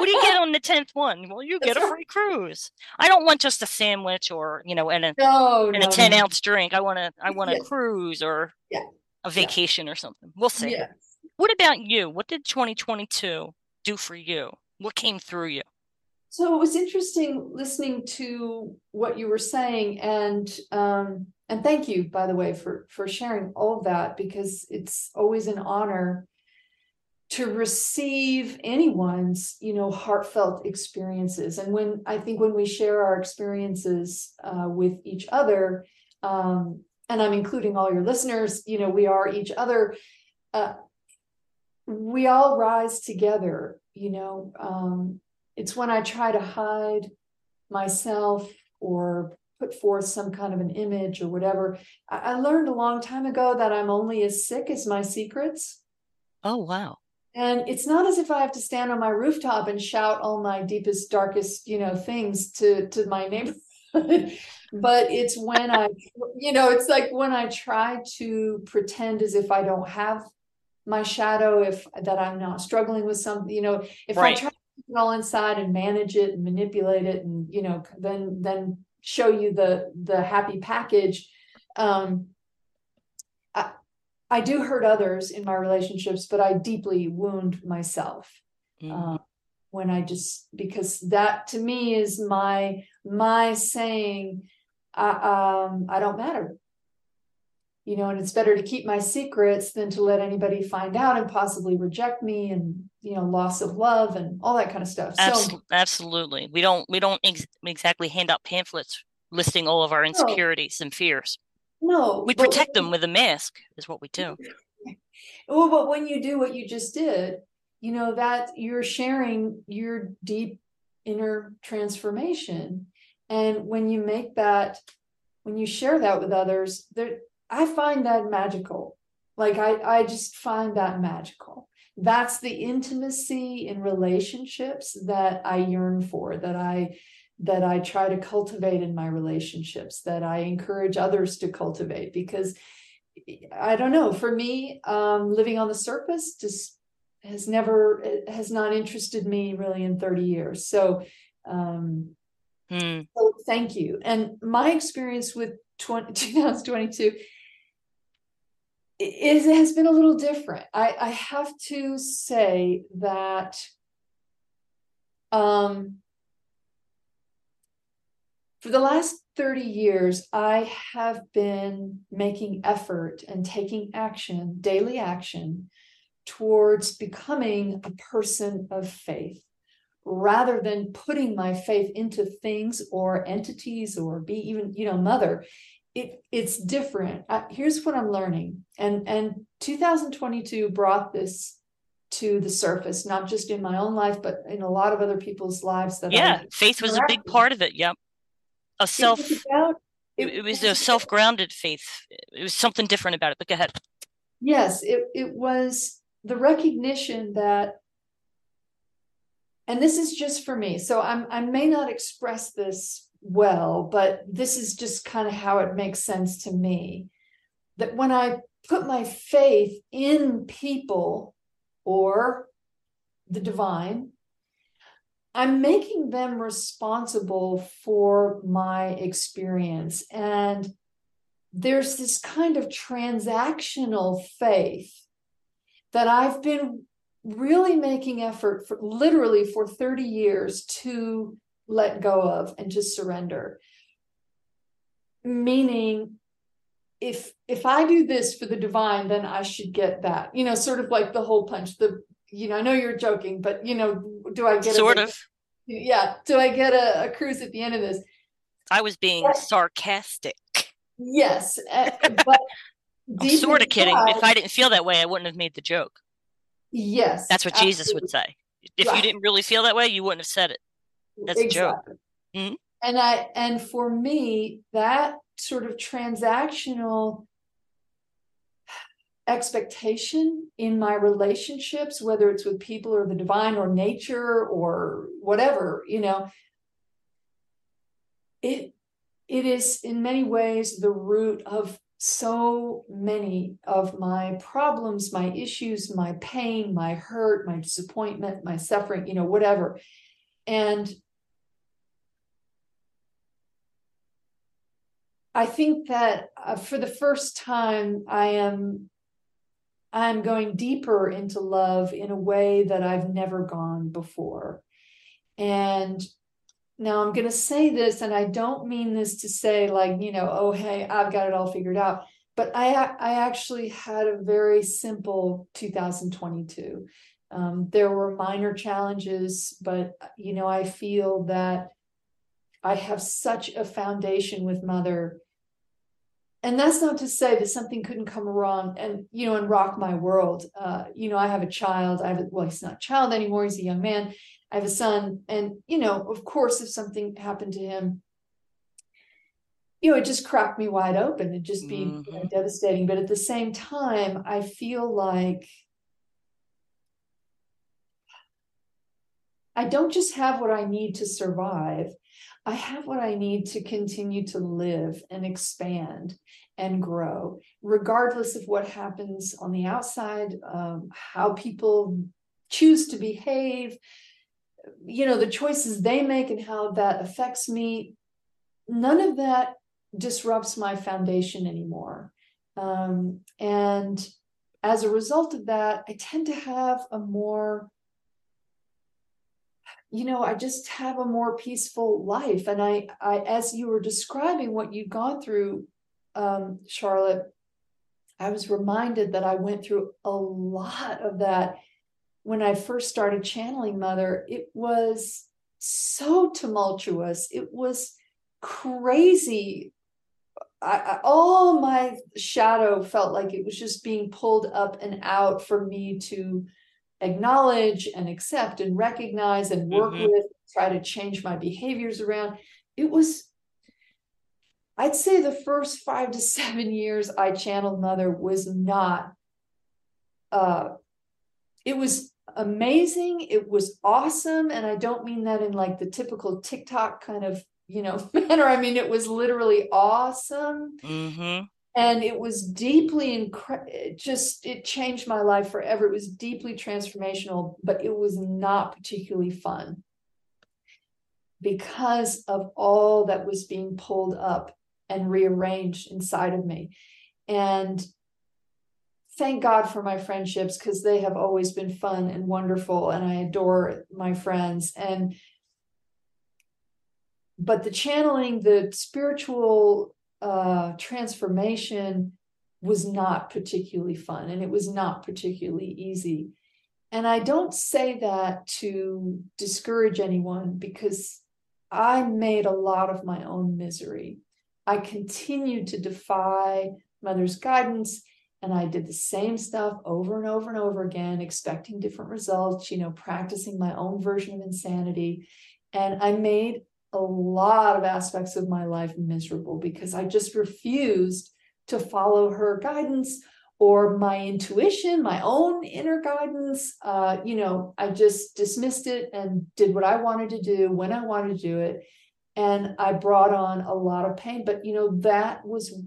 do you get on the 10th one? Well, you get a free cruise. I don't want just a sandwich or, a 10-ounce drink. I want a cruise or a vacation or something. We'll see. Yes. What about you? What did 2022 do for you? What came through you? So it was interesting listening to what you were saying, and thank you, by the way, for sharing all of that, because it's always an honor to receive anyone's, heartfelt experiences. And when we share our experiences with each other, and I'm including all your listeners, we are each other. We all rise together. It's when I try to hide myself or put forth some kind of an image or whatever. I learned a long time ago that I'm only as sick as my secrets. Oh, wow. And it's not as if I have to stand on my rooftop and shout all my deepest, darkest, things to my neighbor. But it's when I, it's like when I try to pretend as if I don't have my shadow, that I'm not struggling with something, if right. I try to keep it all inside and manage it and manipulate it and, then show you the happy package. I do hurt others in my relationships, but I deeply wound myself. Mm-hmm. When I just, because that to me is my saying, I don't matter, you know, and it's better to keep my secrets than to let anybody find out and possibly reject me and, you know, loss of love and all that kind of stuff. Absolutely. We don't exactly hand out pamphlets listing all of our insecurities and fears. No, we protect them with a mask is what we do. Well, but when you do what you just did, you know, that you're sharing your deep inner transformation. And when you make that, when you share that with others, I find that magical. Like I just find that magical. That's the intimacy in relationships that I yearn for, that I try to cultivate in my relationships, that I encourage others to cultivate, because I don't know, for me, living on the surface just has not interested me really in 30 years. So thank you. And my experience with 2022 has been a little different. I have to say that, for the last 30 years, I have been making effort and taking action, daily action, towards becoming a person of faith, rather than putting my faith into things or entities or be even, you know, mother. It's different. Here's what I'm learning. And 2022 brought this to the surface, not just in my own life, but in a lot of other people's lives. Faith was a big part of it. Yep. It was a self-grounded faith. It was something different about it, but go ahead. Yes, it was the recognition that, and this is just for me, so I may not express this well, but this is just kind of how it makes sense to me, that when I put my faith in people or the divine, I'm making them responsible for my experience. And there's this kind of transactional faith that I've been really making effort for literally for 30 years to let go of and to surrender. Meaning, if I do this for the divine, then I should get that, you know, sort of like the hole punch, you know, I know you're joking, but, you know, do I get sort of? Yeah. Do I get a cruise at the end of this? I was being sarcastic. Yes. But I'm sort of kidding. If I didn't feel that way, I wouldn't have made the joke. Yes. That's what absolutely. Jesus would say. If you didn't really feel that way, you wouldn't have said it. That's exactly. A joke. Mm-hmm. And for me, that sort of transactional expectation in my relationships, whether it's with people or the divine or nature or whatever, you know, it is in many ways the root of so many of my problems, my issues, my pain, my hurt, my disappointment, my suffering, you know, whatever. And I think that for the first time, I'm going deeper into love in a way that I've never gone before. And now I'm going to say this, and I don't mean this to say like, you know, oh, hey, I've got it all figured out. But I actually had a very simple 2022. There were minor challenges, but, you know, I feel that I have such a foundation with Mother. And that's not to say that something couldn't come around and, you know, and rock my world. You know, I have a child. Well, he's not a child anymore. He's a young man. I have a son. And, you know, of course, if something happened to him, you know, it just cracked me wide open. It'd just be you know, devastating. But at the same time, I feel like I don't just have what I need to survive. I have what I need to continue to live and expand and grow, regardless of what happens on the outside, how people choose to behave, you know, the choices they make and how that affects me. None of that disrupts my foundation anymore. And as a result of that, I tend to have a more, you know, I just have a more peaceful life. And I as you were describing what you'd gone through, Charlotte, I was reminded that I went through a lot of that when I first started channeling Mother. It was so tumultuous. It was crazy. I all my shadow felt like it was just being pulled up and out for me to acknowledge and accept and recognize and work with, try to change my behaviors around. It was, I'd say the first 5 to 7 years I channeled Mother was not, it was amazing. It was awesome. And I don't mean that in like the typical TikTok kind of, you know, manner. I mean, it was literally awesome. Mm-hmm. And it was deeply, it changed my life forever. It was deeply transformational, but it was not particularly fun because of all that was being pulled up and rearranged inside of me. And thank God for my friendships, because they have always been fun and wonderful, and I adore my friends. But the channeling, the spiritual transformation was not particularly fun, and it was not particularly easy. And I don't say that to discourage anyone, because I made a lot of my own misery. I continued to defy Mother's guidance, and I did the same stuff over and over and over again, expecting different results, you know, practicing my own version of insanity. And I made a lot of aspects of my life miserable because I just refused to follow her guidance or my intuition, my own inner guidance. You know, I just dismissed it and did what I wanted to do when I wanted to do it. And I brought on a lot of pain, but you know, that was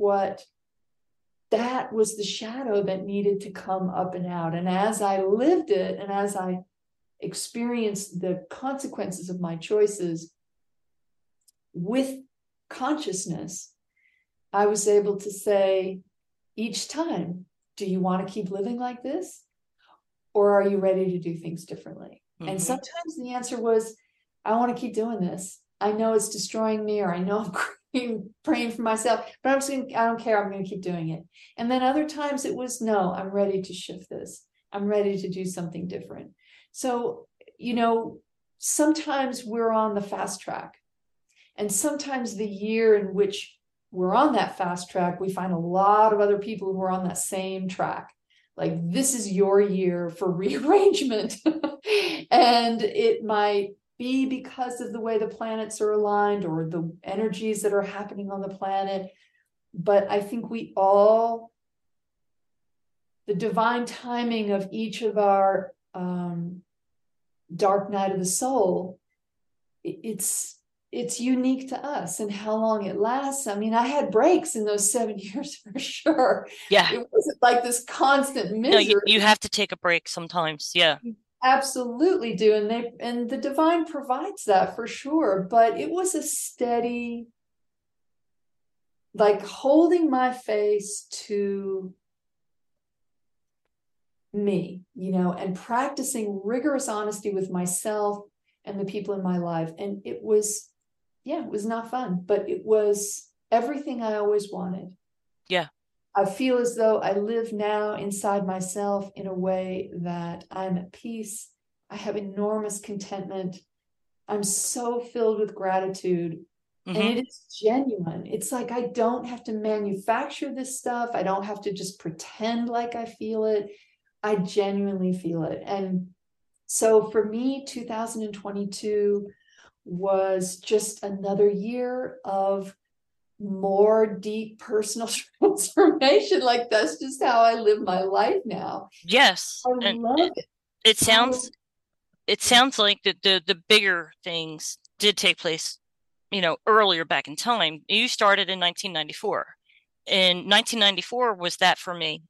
the shadow that needed to come up and out. And as I lived it, and as I experienced the consequences of my choices, with consciousness, I was able to say each time, do you want to keep living like this? Or are you ready to do things differently? Mm-hmm. And sometimes the answer was, I want to keep doing this. I know it's destroying me, or I know I'm praying for myself, but I don't care. I'm going to keep doing it. And then other times it was, no, I'm ready to shift this. I'm ready to do something different. So, you know, sometimes we're on the fast track. And sometimes the year in which we're on that fast track, we find a lot of other people who are on that same track. Like, this is your year for rearrangement. And it might be because of the way the planets are aligned or the energies that are happening on the planet. But I think the divine timing of each of our dark night of the soul, it's unique to us and how long it lasts. I mean, I had breaks in those 7 years for sure. Yeah. It wasn't like this constant misery. No, you have to take a break sometimes. Yeah. You absolutely do. And the divine provides that for sure. But it was a steady, like, holding my face to me, you know, and practicing rigorous honesty with myself and the people in my life. And it was, it was not fun, but it was everything I always wanted. Yeah. I feel as though I live now inside myself in a way that I'm at peace. I have enormous contentment. I'm so filled with gratitude. Mm-hmm. And it is genuine. It's like, I don't have to manufacture this stuff. I don't have to just pretend like I feel it. I genuinely feel it. And so for me, 2022 was just another year of more deep personal transformation. Like, that's just how I live my life now. Yes. I love it. It sounds like the bigger things did take place, you know, earlier back in time. You started in 1994. And 1994 was that for me,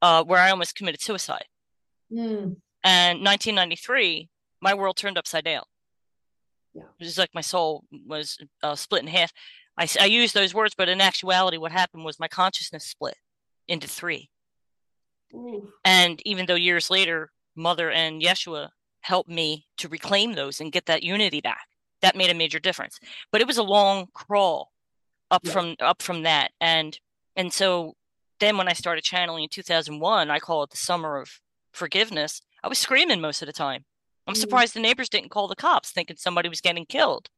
where I almost committed suicide. Mm. And 1993, my world turned upside down. Yeah. It was like my soul was split in half. I use those words, but in actuality, what happened was my consciousness split into three. Ooh. And even though years later, Mother and Yeshua helped me to reclaim those and get that unity back, that made a major difference. But it was a long crawl up from that. And so then when I started channeling in 2001, I call it the summer of forgiveness. I was screaming most of the time. I'm surprised the neighbors didn't call the cops thinking somebody was getting killed,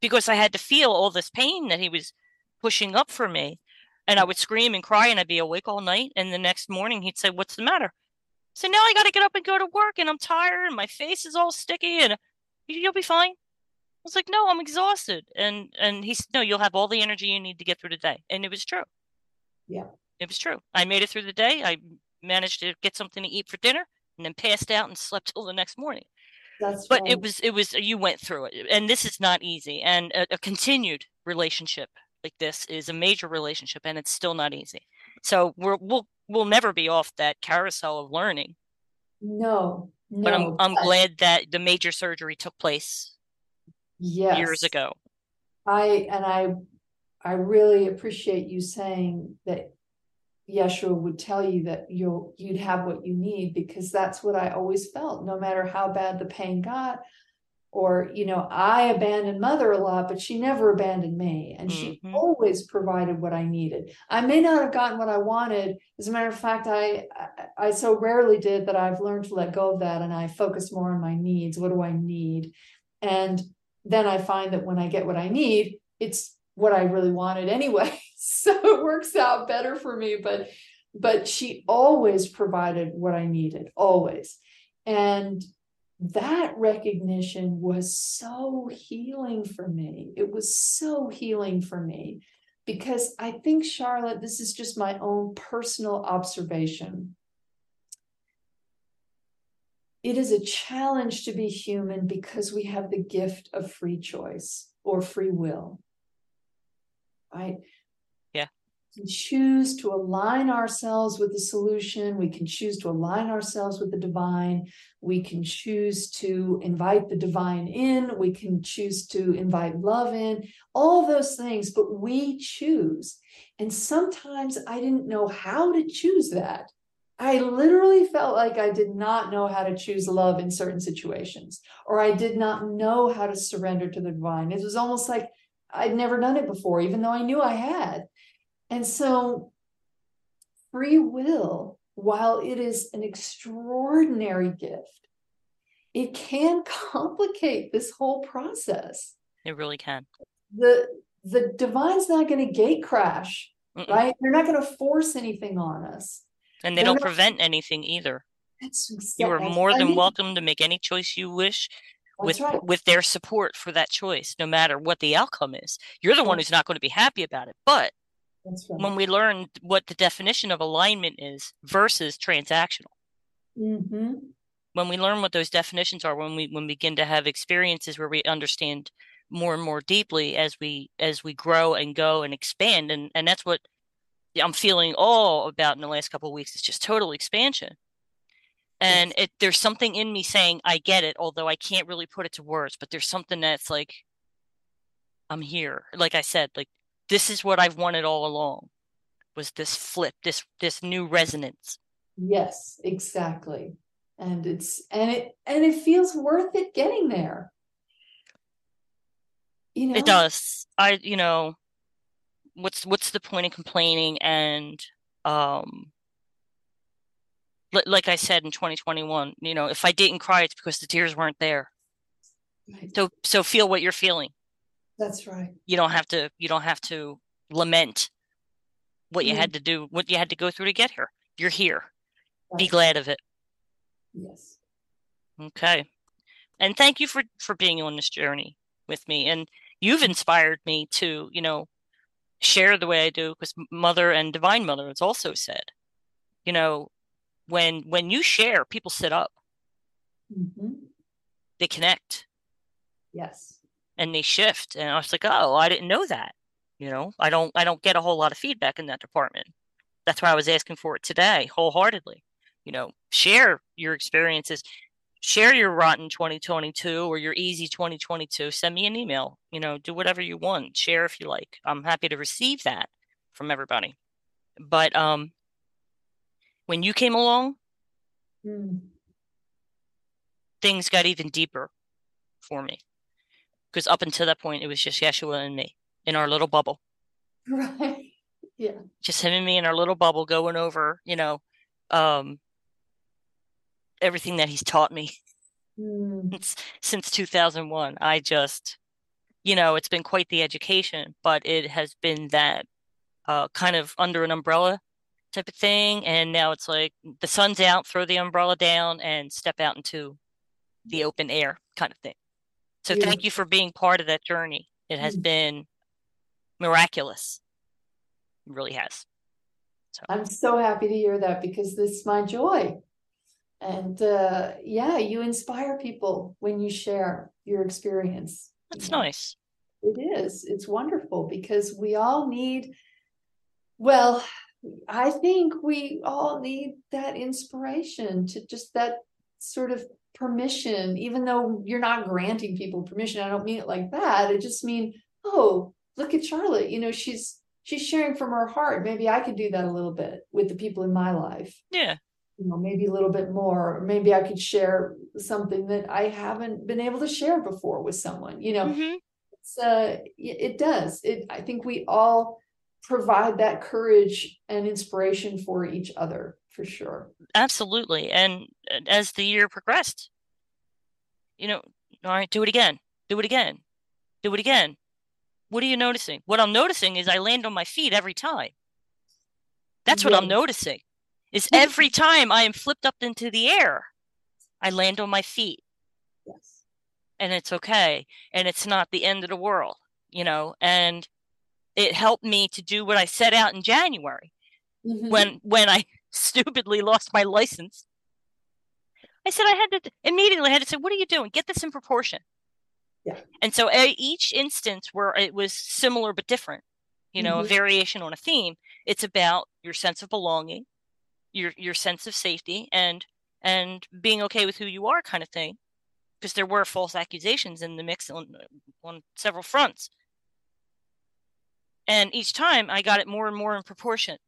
because I had to feel all this pain that he was pushing up for me. And I would scream and cry, and I'd be awake all night. And the next morning he'd say, "What's the matter?" So now I got to get up and go to work, and I'm tired, and my face is all sticky, and you'll be fine. I was like, "No, I'm exhausted." And he said, "No, you'll have all the energy you need to get through the day." And it was true. Yeah, it was true. I made it through the day. I managed to get something to eat for dinner, and then passed out and slept till the next morning. It was you went through it, and this is not easy. And a continued relationship like this is a major relationship, and it's still not easy. So we'll never be off that carousel of learning. No. But I'm glad that the major surgery took place years ago. I really appreciate you saying that Yeshua would tell you that you'd have what you need, because that's what I always felt, no matter how bad the pain got. Or, I abandoned Mother a lot, but she never abandoned me. And she always provided what I needed. I may not have gotten what I wanted. As a matter of fact, I so rarely did that I've learned to let go of that. And I focus more on my needs. What do I need? And then I find that when I get what I need, it's what I really wanted anyway. So it works out better for me. But she always provided what I needed, always. And that recognition was so healing for me. It was so healing for me, because I think, Charlotte, this is just my own personal observation. It is a challenge to be human because we have the gift of free choice or free will, right? Yeah. We can choose to align ourselves with the solution. We can choose to align ourselves with the divine. We can choose to invite the divine in. We can choose to invite love in, all those things, but we choose. And sometimes I didn't know how to choose that. I literally felt like I did not know how to choose love in certain situations, or I did not know how to surrender to the divine. It was almost like I'd never done it before, even though I knew I had. And so free will, while it is an extraordinary gift, it can complicate this whole process. It really can. The divine's not going to gate crash, right? They're not going to force anything on us. And they don't prevent anything either. That's exactly. You are more than welcome to make any choice you wish with their support for that choice, no matter what the outcome is. You're the one who's not going to be happy about it, but that's right. When we learn what the definition of alignment is versus transactional, when we learn what those definitions are, when we begin to have experiences where we understand more and more deeply as we grow and go and expand, and that's what I'm feeling all about in the last couple of weeks. It's just total expansion, and there's something in me saying I get it, although I can't really put it to words. But there's something that's like, I'm here. Like I said, like, this is what I've wanted all along, was this flip, this new resonance. Yes, exactly. And it feels worth it getting there. It does. What's the point of complaining? And like I said, in 2021, if I didn't cry, it's because the tears weren't there. Right. So feel what you're feeling. That's right. You don't have to lament what you had to do, what you had to go through to get here. You're here. Right. Be glad of it. Yes. Okay. And thank you for being on this journey with me. And you've inspired me to, share the way I do, because Mother and Divine Mother has also said, when you share, people sit up. They connect. Yes. And they shift. And I was like, oh, I didn't know that. I don't get a whole lot of feedback in that department. That's why I was asking for it today, wholeheartedly. Share your experiences, share your rotten 2022 or your easy 2022. Send me an email, do whatever you want. Share if you like. I'm happy to receive that from everybody. But when you came along, things got even deeper for me. Because up until that point, it was just Yeshua and me in our little bubble. Right. Yeah. Just him and me in our little bubble going over, everything that he's taught me since 2001. I just, it's been quite the education, but it has been that kind of under an umbrella type of thing. And now it's like the sun's out, throw the umbrella down and step out into the open air kind of thing. So thank you for being part of that journey. It has been miraculous. It really has. So. I'm so happy to hear that, because this is my joy. And you inspire people when you share your experience. That's nice. It is. It's wonderful, because we all need, I think we all need that inspiration, to just that sort of permission, even though you're not granting people permission. I don't mean it like that. I just mean, oh, look at Charlotte. She's sharing from her heart. Maybe I could do that a little bit with the people in my life. Yeah. Maybe a little bit more, or maybe I could share something that I haven't been able to share before with someone, It's, it does. I think we all provide that courage and inspiration for each other, for sure. Absolutely. And as the year progressed, all right, do it again. What are you noticing? What I'm noticing is I land on my feet every time. That's what I'm noticing. Is every time I am flipped up into the air, I land on my feet. Yes. And it's okay. And it's not the end of the world, and it helped me to do what I set out in January. When I stupidly lost my license, I said, I had to say, what are you doing? Get this in proportion. Yeah. And so each instance where it was similar, but different, a variation on a theme, it's about your sense of belonging, your sense of safety and being okay with who you are, kind of thing, because there were false accusations in the mix on several fronts. And each time I got it more and more in proportion.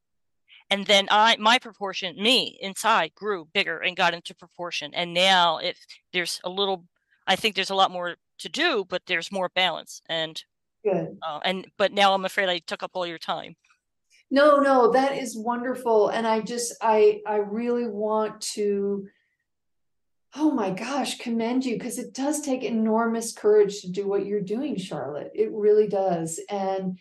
And then my proportion inside grew bigger and got into proportion. And now I think there's a lot more to do, but there's more balance. And good. But now I'm afraid I took up all your time. No, that is wonderful. And I really want to, oh my gosh, commend you, because it does take enormous courage to do what you're doing, Charlotte. It really does. And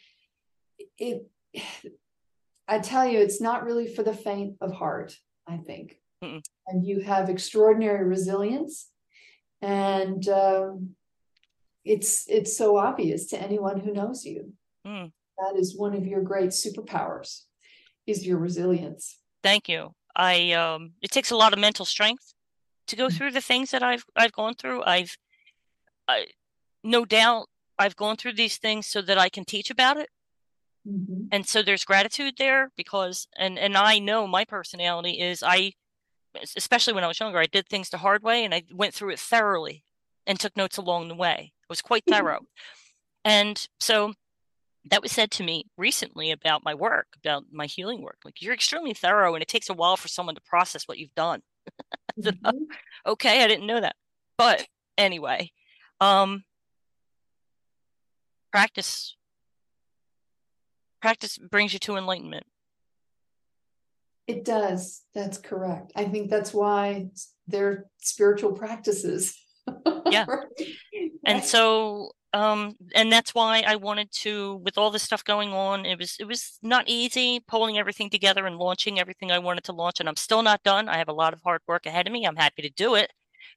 I tell you, it's not really for the faint of heart, I think. Mm-mm. And you have extraordinary resilience, and it's so obvious to anyone who knows you. Mm. That is one of your great superpowers, is your resilience. Thank you. It takes a lot of mental strength to go through the things that I've gone through. No doubt I've gone through these things so that I can teach about it. Mm-hmm. And so there's gratitude there, because, and I know my personality is, especially when I was younger, I did things the hard way, and I went through it thoroughly and took notes along the way. I was quite thorough. And so that was said to me recently about my work, about my healing work. Like, you're extremely thorough, and it takes a while for someone to process what you've done. Mm-hmm. Okay, I didn't know that. But anyway, practice brings you to enlightenment. It does. That's correct. I think that's why they're spiritual practices. Yeah. Right? And so, and that's why I wanted to, with all this stuff going on, it was not easy pulling everything together and launching everything I wanted to launch. And I'm still not done. I have a lot of hard work ahead of me. I'm happy to do it,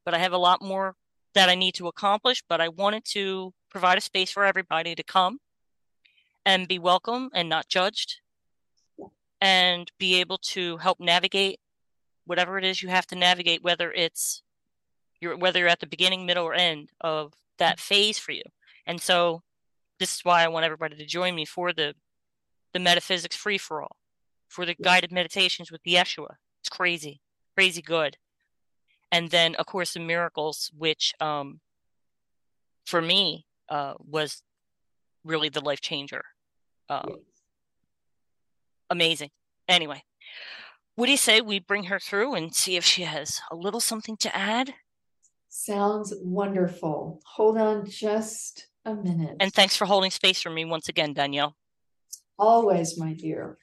but I have a lot more that I need to accomplish. But I wanted to provide a space for everybody to come and be welcome and not judged, and be able to help navigate whatever it is you have to navigate, whether you're at the beginning, middle, or end of that phase for you. And so this is why I want everybody to join me for the metaphysics free-for-all, for the guided meditations with Yeshua. It's crazy, crazy good. And then A Course in Miracles, which for me was really the life changer. Amazing. Anyway, What do you say we bring her through and see if she has a little something to add? Sounds wonderful. Hold on just a minute. And thanks for holding space for me once again, Danielle. Always, my dear.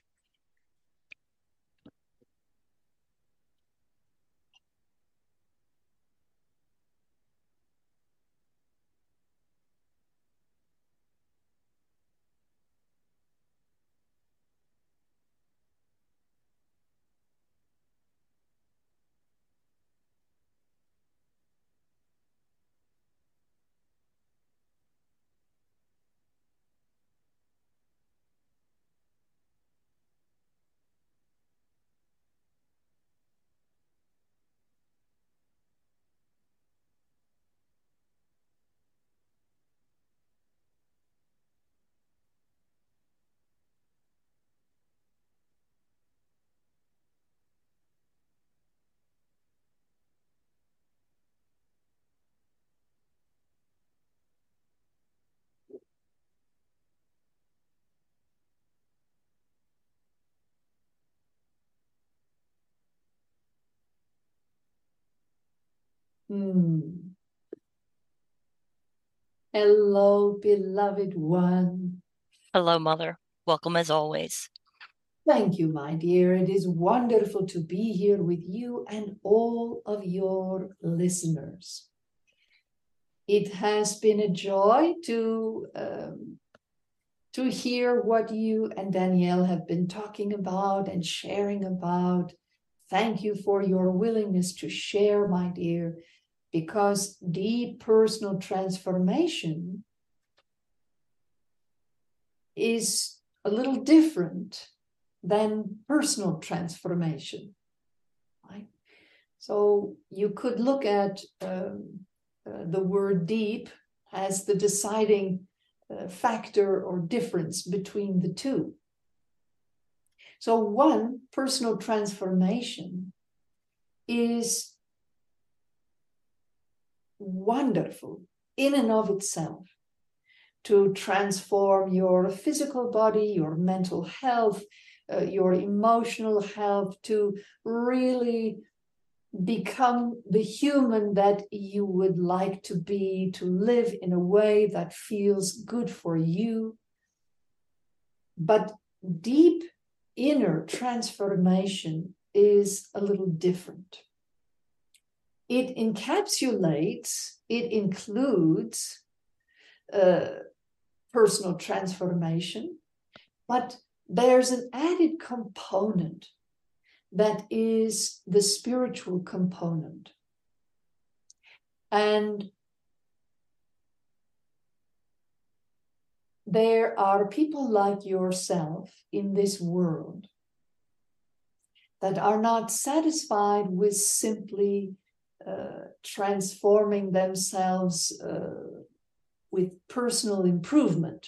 Hello, beloved one. Hello, Mother. Welcome as always. Thank you, my dear. It is wonderful to be here with you and all of your listeners. It has been a joy to hear what you and Danielle have been talking about and sharing about. Thank you for your willingness to share, my dear. Because deep personal transformation is a little different than personal transformation, right? So you could look at the word deep as the deciding factor or difference between the two. So one, personal transformation is wonderful in and of itself to transform your physical body, your mental health, your emotional health, to really become the human that you would like to be, to live in a way that feels good for you. But deep inner transformation is a little different. It encapsulates, it includes personal transformation, but there's an added component that is the spiritual component. And there are people like yourself in this world that are not satisfied with simply transforming themselves with personal improvement,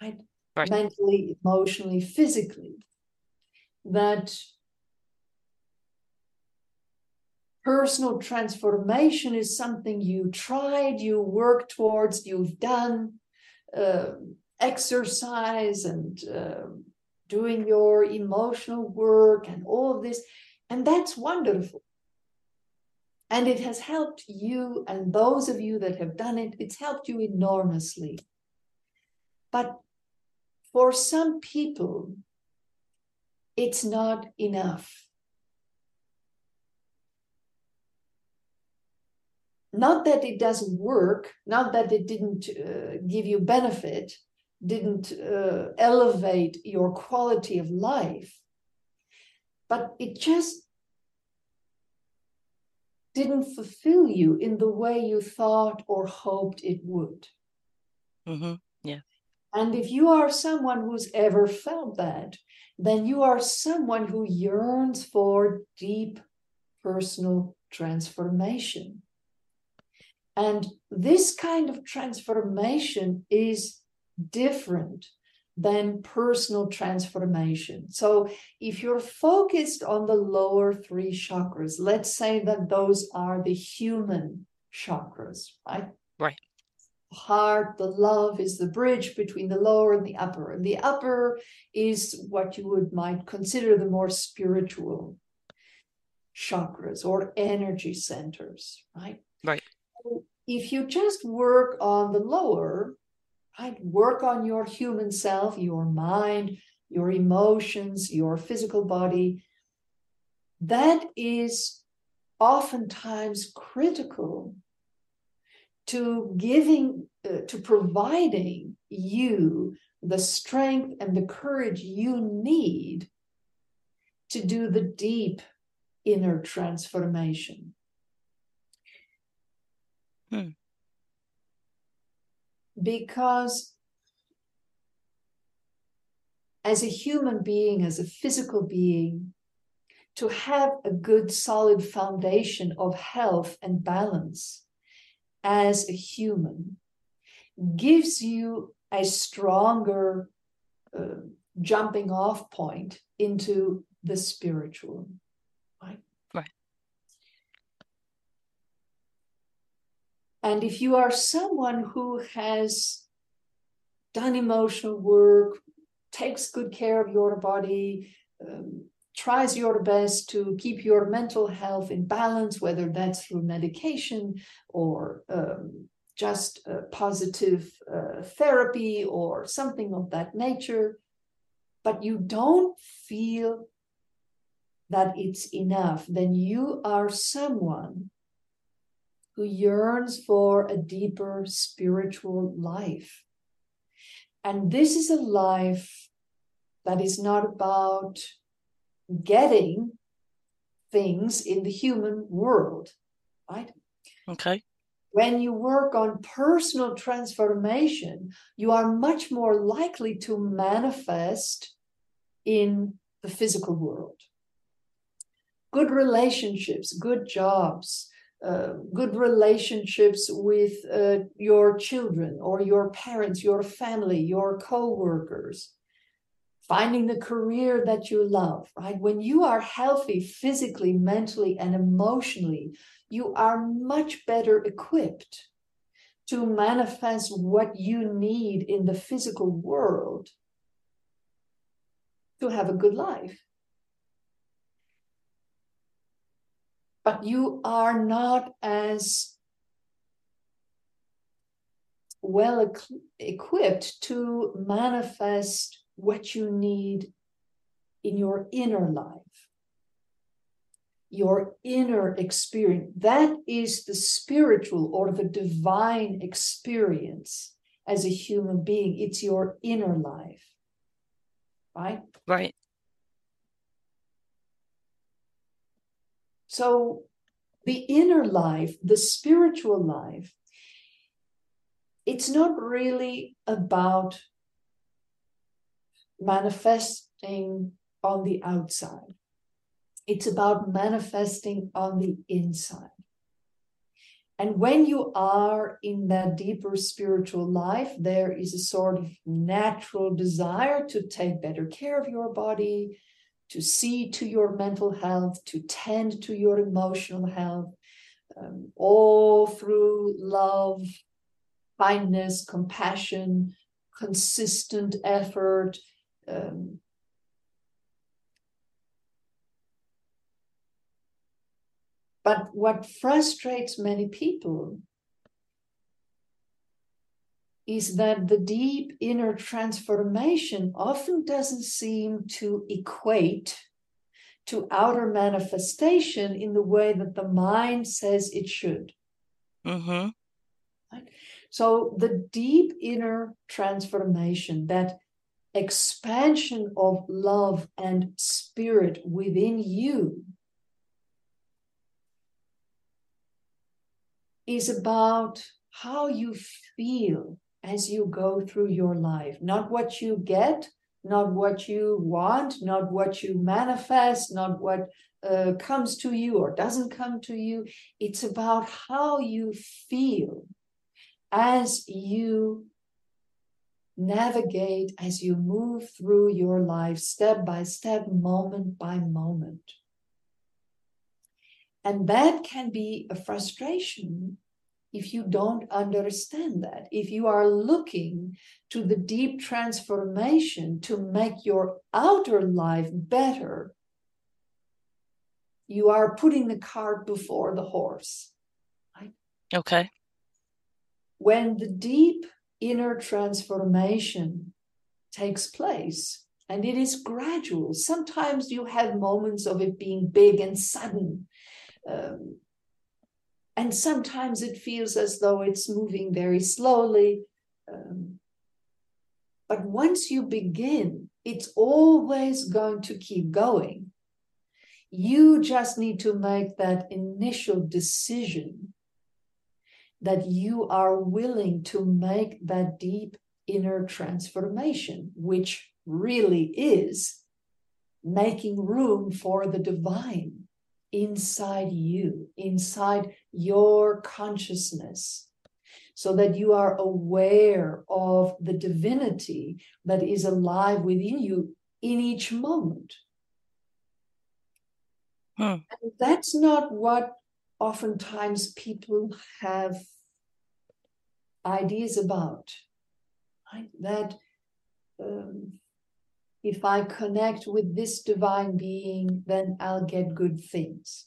right? Right. Mentally, emotionally, physically, that personal transformation is something you tried, you worked towards, you've done exercise and doing your emotional work and all of this, and that's wonderful. And it has helped you, and those of you that have done it, it's helped you enormously. But for some people, it's not enough. Not that it doesn't work, not that it didn't give you benefit, didn't elevate your quality of life, but it just didn't fulfill you in the way you thought or hoped it would. Mm-hmm. Yeah. And if you are someone who's ever felt that, then you are someone who yearns for deep personal transformation. And this kind of transformation is different than personal transformation. So if you're focused on the lower three chakras, let's say that those are the human chakras, right? Right. heart, the love is the bridge between the lower and the upper. And the upper is what you might consider the more spiritual chakras or energy centers, right? Right. So if you just work on the lower, right, work on your human self, your mind, your emotions, your physical body, that is oftentimes critical to giving, to providing you the strength and the courage you need to do the deep inner transformation. Because as a human being, as a physical being, to have a good solid foundation of health and balance as a human gives you a stronger jumping off point into the spiritual. Right? Right. And if you are someone who has done emotional work, takes good care of your body, tries your best to keep your mental health in balance, whether that's through medication or just positive therapy or something of that nature, but you don't feel that it's enough, then you are someone who yearns for a deeper spiritual life. And this is a life that is not about getting things in the human world, right? Okay. When you work on personal transformation, you are much more likely to manifest in the physical world. Good relationships, good jobs, good relationships with your children or your parents, your family, your co-workers. Finding the career that you love, right? When you are healthy physically, mentally, and emotionally, you are much better equipped to manifest what you need in the physical world to have a good life. But you are not as well equipped to manifest what you need in your inner life, your inner experience. That is the spiritual or the divine experience as a human being. It's your inner life, right? Right. So the inner life, the spiritual life, it's not really about manifesting on the outside. It's about manifesting on the inside. And when you are in that deeper spiritual life, there is a sort of natural desire to take better care of your body, to see to your mental health, to tend to your emotional health, all through love, kindness, compassion, consistent effort, but what frustrates many people is that the deep inner transformation often doesn't seem to equate to outer manifestation in the way that the mind says it should. Uh-huh. Right? So the deep inner transformation, that expansion of love and spirit within you, is about how you feel as you go through your life. Not what you get, not what you want, not what you manifest, not what comes to you or doesn't come to you. It's about how you feel as you navigate, as you move through your life, step by step, moment by moment. And that can be a frustration if you don't understand that, if you are looking to the deep transformation to make your outer life better, you are putting the cart before the horse. Right? Okay. When the deep inner transformation takes place, and it is gradual, sometimes you have moments of it being big and sudden. And sometimes it feels as though it's moving very slowly. But once you begin, it's always going to keep going. You just need to make that initial decision that you are willing to make that deep inner transformation, which really is making room for the divine inside you, inside your consciousness, so that you are aware of the divinity that is alive within you in each moment. Huh. And that's not what oftentimes people have ideas about, right? That if I connect with this divine being, then I'll get good things.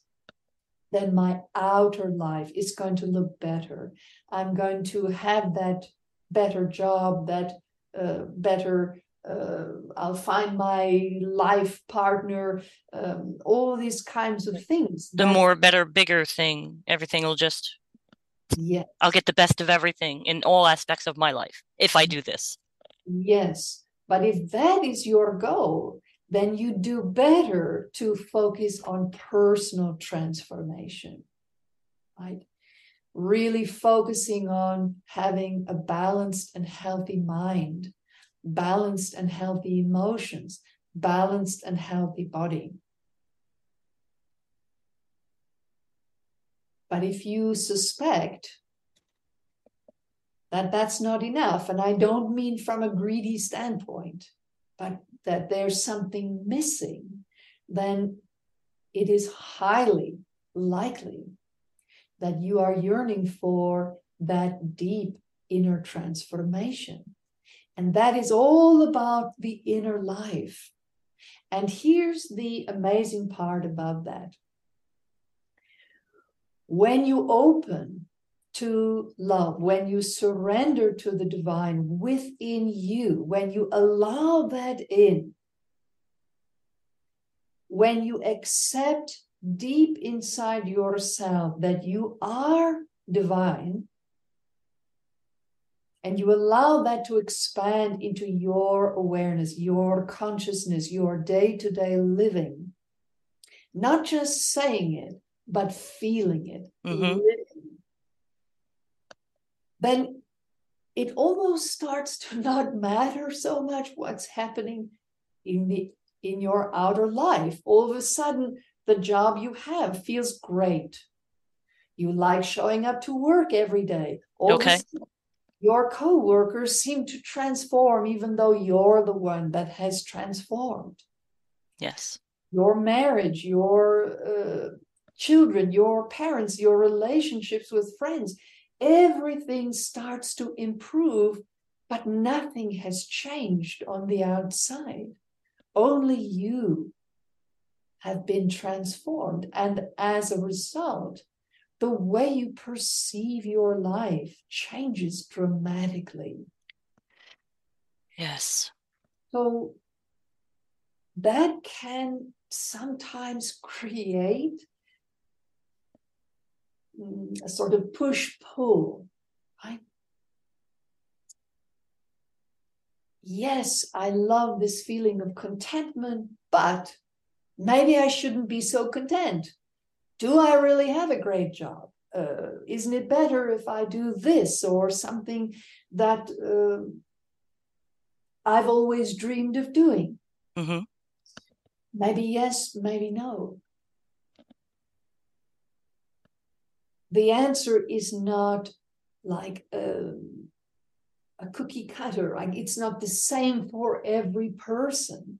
Then my outer life is going to look better. I'm going to have that better job, that I'll find my life partner, all these kinds of things. The more, better, bigger thing, everything will just, yes. I'll get the best of everything in all aspects of my life if I do this. Yes, but if that is your goal, then you do better to focus on personal transformation, right? Really focusing on having a balanced and healthy mind, balanced and healthy emotions, balanced and healthy body. But if you suspect that that's not enough, and I don't mean from a greedy standpoint, but that there's something missing, then it is highly likely that you are yearning for that deep inner transformation. And that is all about the inner life. And here's the amazing part about that. When you open to love, when you surrender to the divine within you, when you allow that in, when you accept deep inside yourself that you are divine, and you allow that to expand into your awareness, your consciousness, your day-to-day living, not just saying it, but feeling it, living, then it almost starts to not matter so much what's happening in your outer life. All of a sudden, the job you have feels great. You like showing up to work every day. All of a sudden, your co-workers seem to transform, even though you're the one that has transformed. Yes. Your marriage, your children, your parents, your relationships with friends, everything starts to improve, but nothing has changed on the outside. Only you have been transformed. And as a result, the way you perceive your life changes dramatically. Yes. So that can sometimes create a sort of push-pull, right? Yes, I love this feeling of contentment, but maybe I shouldn't be so content. Do I really have a great job? Isn't it better if I do this or something that I've always dreamed of doing? Mm-hmm. Maybe yes, maybe no. The answer is not like a cookie cutter. Like, it's not the same for every person.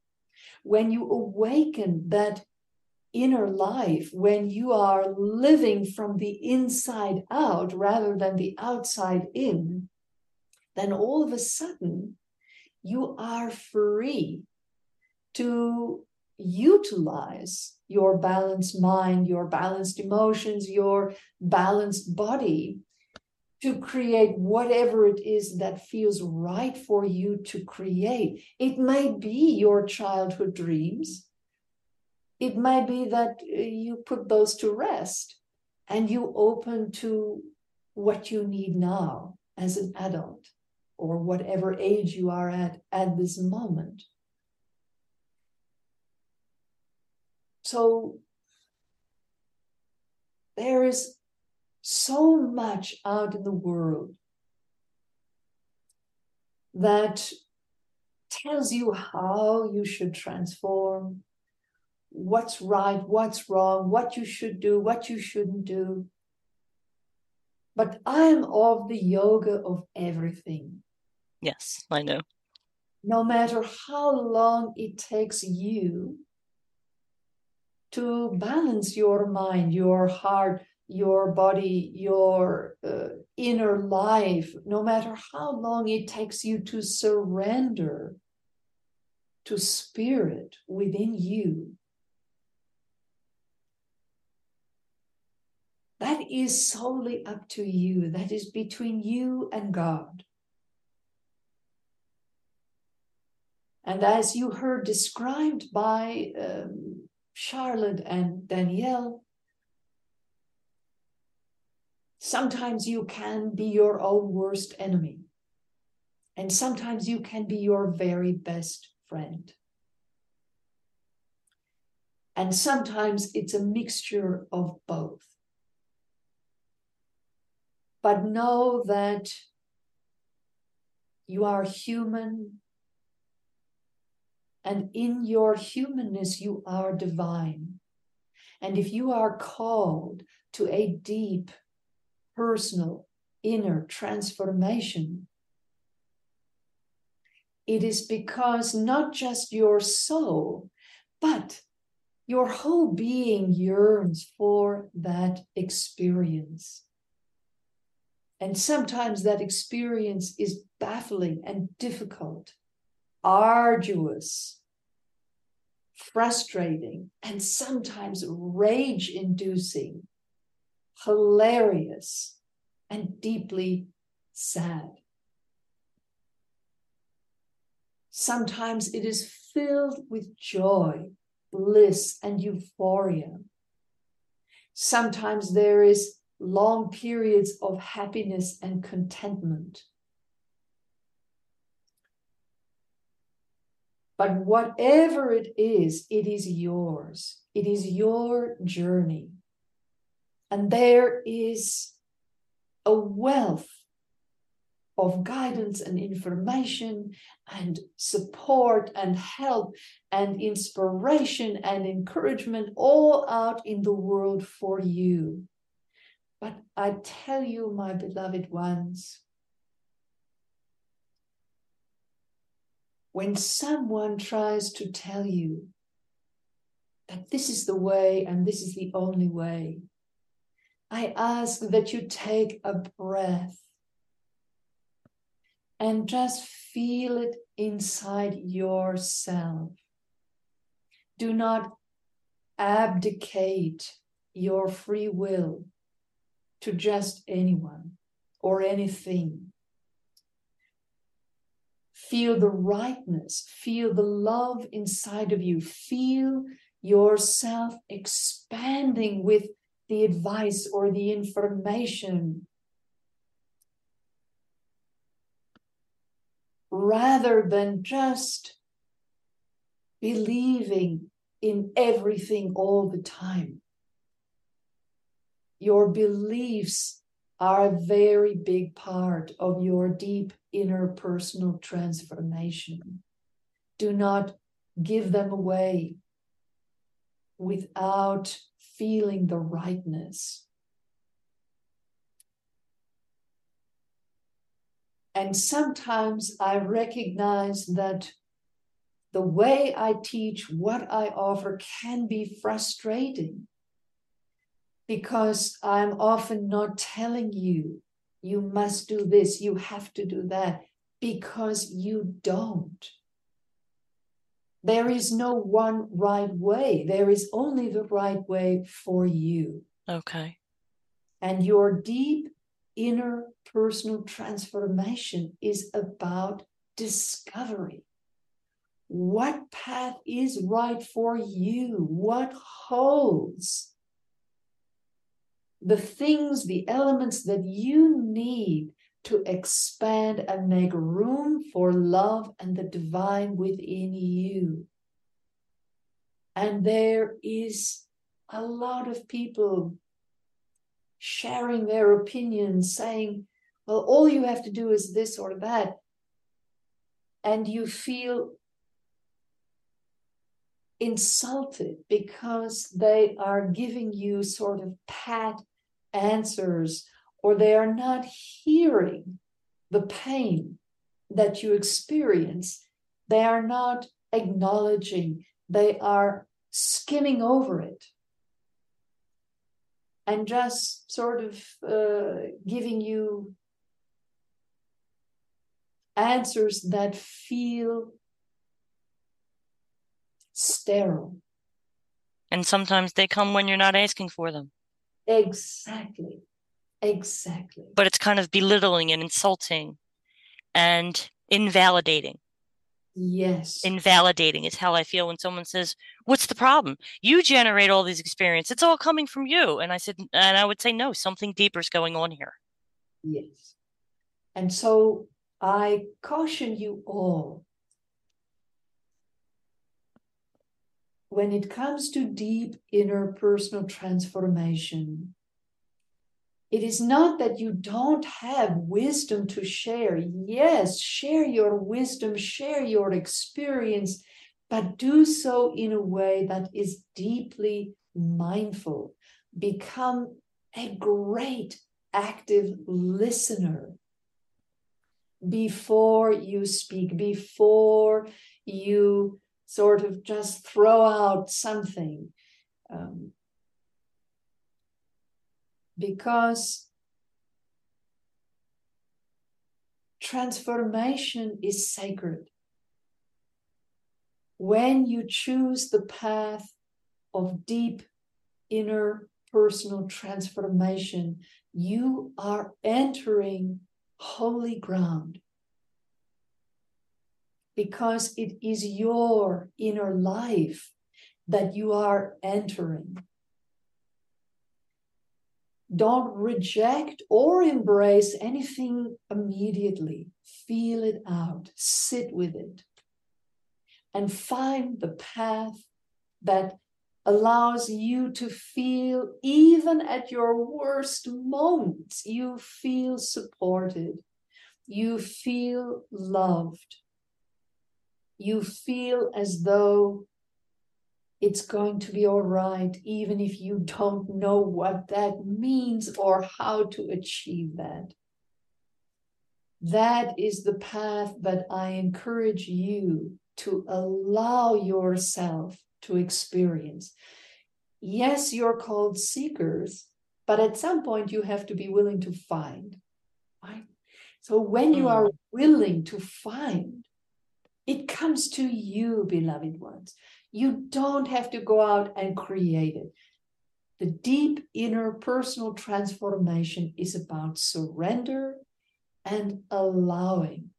When you awaken that inner life when you are living from the inside out rather than the outside in, then all of a sudden you are free to utilize your balanced mind, your balanced emotions, your balanced body to create whatever it is that feels right for you to create. It may be your childhood dreams. It might be that you put those to rest and you open to what you need now as an adult or whatever age you are at this moment. So there is so much out in the world that tells you how you should transform, what's right, what's wrong, what you should do, what you shouldn't do. But I am of the yoga of everything. Yes, I know. No matter how long it takes you to balance your mind, your heart, your body, your inner life, no matter how long it takes you to surrender to spirit within you, that is solely up to you. That is between you and God. And as you heard described by Charlotte and Danielle, sometimes you can be your own worst enemy. And sometimes you can be your very best friend. And sometimes it's a mixture of both. But know that you are human. And in your humanness, you are divine. And if you are called to a deep, personal, inner transformation, it is because not just your soul, but your whole being yearns for that experience. And sometimes that experience is baffling and difficult, arduous, frustrating, and sometimes rage-inducing, hilarious, and deeply sad. Sometimes it is filled with joy, bliss, and euphoria. Sometimes there is long periods of happiness and contentment. But whatever it is yours. It is your journey. And there is a wealth of guidance and information and support and help and inspiration and encouragement all out in the world for you. But I tell you, my beloved ones, when someone tries to tell you that this is the way and this is the only way, I ask that you take a breath and just feel it inside yourself. Do not abdicate your free will to just anyone or anything. Feel the rightness, feel the love inside of you, feel yourself expanding with the advice or the information, rather than just believing in everything all the time. Your beliefs are a very big part of your deep inner personal transformation. Do not give them away without feeling the rightness. And sometimes I recognize that The way I teach, what I offer can be frustrating because I'm often not telling you, you must do this, you have to do that, because you don't. There is no one right way. There is only the right way for you. Okay. And your deep inner personal transformation is about discovery. What path is right for you? What holds the things, the elements that you need to expand and make room for love and the divine within you? And there is a lot of people sharing their opinions, saying, well, all you have to do is this or that. And you feel insulted because they are giving you sort of pat answers, or they are not hearing the pain that you experience. They are not acknowledging. They are skimming over it and just sort of giving you answers that feel sterile. And sometimes they come when you're not asking for them. Exactly. Exactly. But it's kind of belittling and insulting and invalidating. Yes. Invalidating is how I feel when someone says, what's the problem? You generate all these experiences. It's all coming from you. And I would say, no, something deeper is going on here. Yes. And so I caution you all. When it comes to deep inner personal transformation, it is not that you don't have wisdom to share. Yes, share your wisdom, share your experience, but do so in a way that is deeply mindful. Become a great active listener before you speak, before you sort of just throw out something. Because transformation is sacred. When you choose the path of deep inner personal transformation, you are entering holy ground. Because it is your inner life that you are entering. Don't reject or embrace anything immediately. Feel it out, sit with it, and find the path that allows you to feel, even at your worst moments, you feel supported, you feel loved, you feel as though it's going to be all right, even if you don't know what that means or how to achieve that. That is the path that I encourage you to allow yourself to experience. Yes, you're called seekers, but at some point you have to be willing to find. Right? So when you are willing to find, it comes to you, beloved ones. You don't have to go out and create it. The deep inner personal transformation is about surrender and allowing.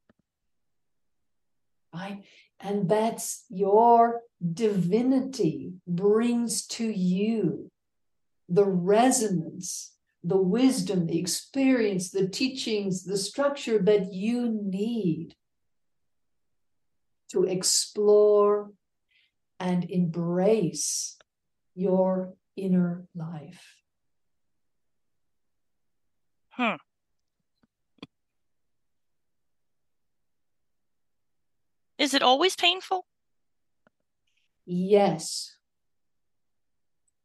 Right? And that's your divinity brings to you the resonance, the wisdom, the experience, the teachings, the structure that you need to explore and embrace your inner life. Is it always painful? Yes.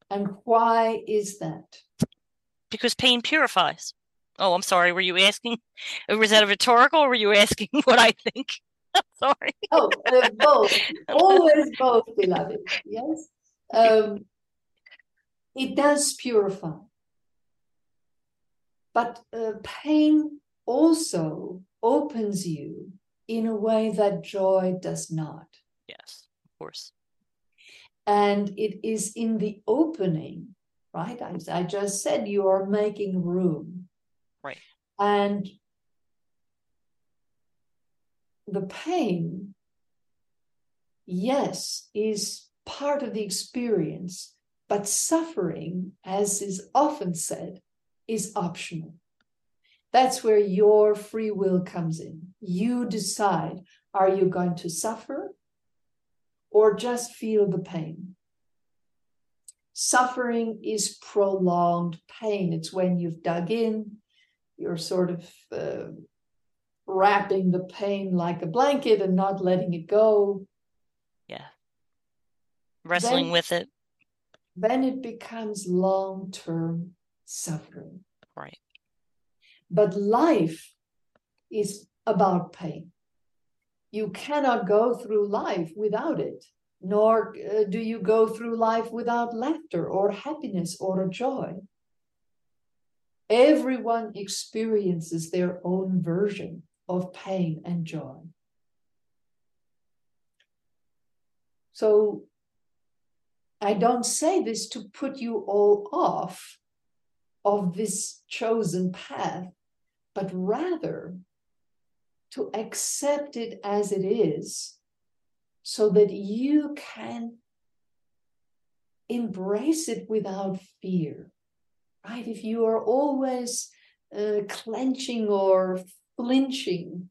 And why is that? Because pain purifies. Oh, I'm sorry. Were you asking? Was that a rhetorical? Or were you asking what I think? Sorry. Oh, both. Always both, beloved. Yes. It does purify. But pain also opens you in a way that joy does not. Yes, of course. And it is in the opening, right? I just said you are making room. Right. And the pain, yes, is part of the experience, but suffering, as is often said, is optional. That's where your free will comes in. You decide, are you going to suffer or just feel the pain? Suffering is prolonged pain. It's when you've dug in, you're sort of wrapping the pain like a blanket and not letting it go. Yeah. Wrestling with it. Then it becomes long-term suffering. Right. But life is about pain. You cannot go through life without it, nor do you go through life without laughter or happiness or joy. Everyone experiences their own version of pain and joy. So I don't say this to put you all off of this chosen path, but rather to accept it as it is so that you can embrace it without fear, right? If you are always clenching or flinching,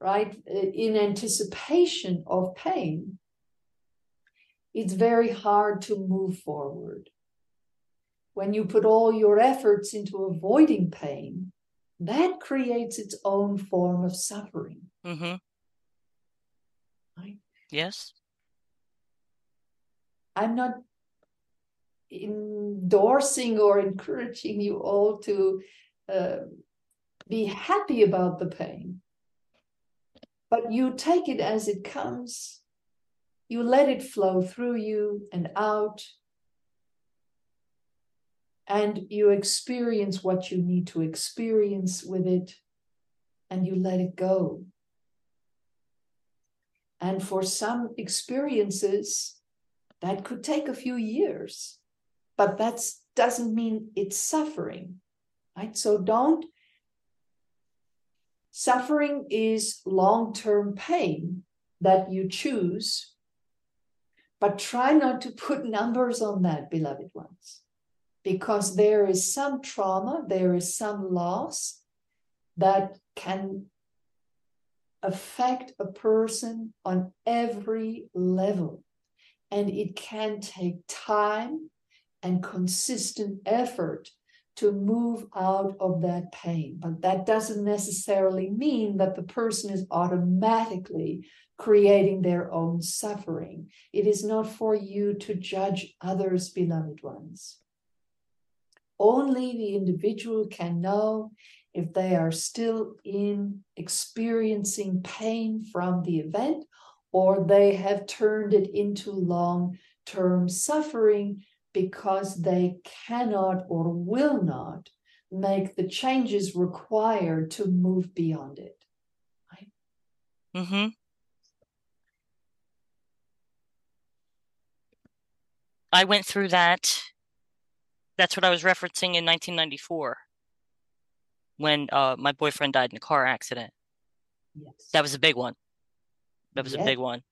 right, in anticipation of pain, it's very hard to move forward. When you put all your efforts into avoiding pain, that creates its own form of suffering. Mm-hmm. Right? Yes. I'm not endorsing or encouraging you all to be happy about the pain, but you take it as it comes. You let it flow through you and out. And you experience what you need to experience with it, and you let it go. And for some experiences, that could take a few years, but that doesn't mean it's suffering, right? So don't. Suffering is long-term pain that you choose, but try not to put numbers on that, beloved ones. Because there is some trauma, there is some loss that can affect a person on every level. And it can take time and consistent effort to move out of that pain. But that doesn't necessarily mean that the person is automatically creating their own suffering. It is not for you to judge others, beloved ones. Only the individual can know if they are still experiencing pain from the event, or they have turned it into long-term suffering because they cannot or will not make the changes required to move beyond it. Right? Mm-hmm. I went through that. That's what I was referencing in 1994 when my boyfriend died in a car accident. Yes. That was a big one. That was a big one.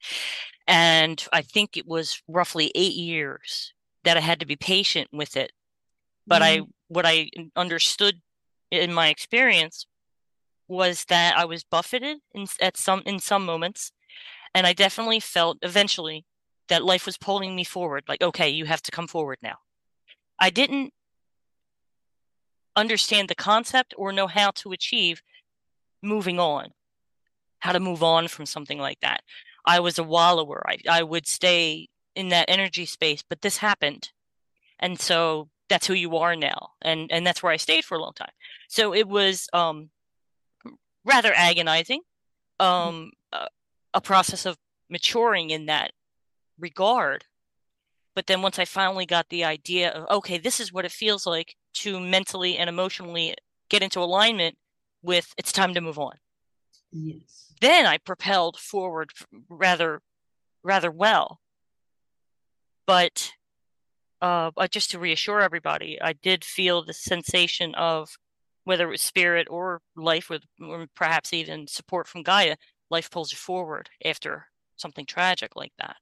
And I think it was roughly 8 years that I had to be patient with it. But what I understood in my experience was that I was buffeted in some moments. And I definitely felt eventually that life was pulling me forward. Like, okay, you have to come forward now. I didn't understand the concept or know how to achieve moving on, how to move on from something like that. I was a wallower. I would stay in that energy space, but this happened. And so that's who you are now. And that's where I stayed for a long time. So it was rather agonizing. a process of maturing in that regard. But then once I finally got the idea of, okay, this is what it feels like to mentally and emotionally get into alignment with, it's time to move on. Yes. Then I propelled forward rather well. But just to reassure everybody, I did feel the sensation of, whether it was spirit or life, or perhaps even support from Gaia, life pulls you forward after something tragic like that.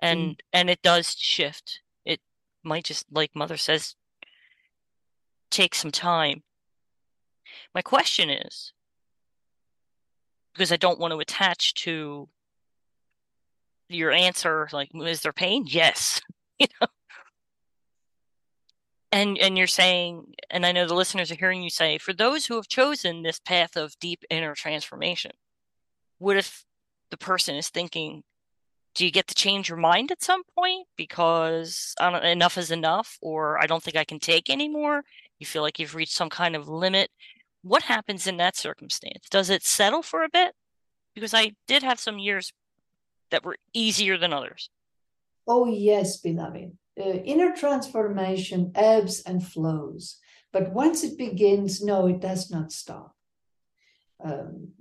And it does shift. It might just, like Mother says, take some time. My question is, because I don't want to attach to your answer, like, is there pain? Yes. You know? And you're saying, and I know the listeners are hearing you say, for those who have chosen this path of deep inner transformation, what if the person is thinking, do you get to change your mind at some point because enough is enough, or I don't think I can take anymore? You feel like you've reached some kind of limit. What happens in that circumstance? Does it settle for a bit? Because I did have some years that were easier than others. Oh, yes, beloved. Inner transformation ebbs and flows. But once it begins, no, it does not stop.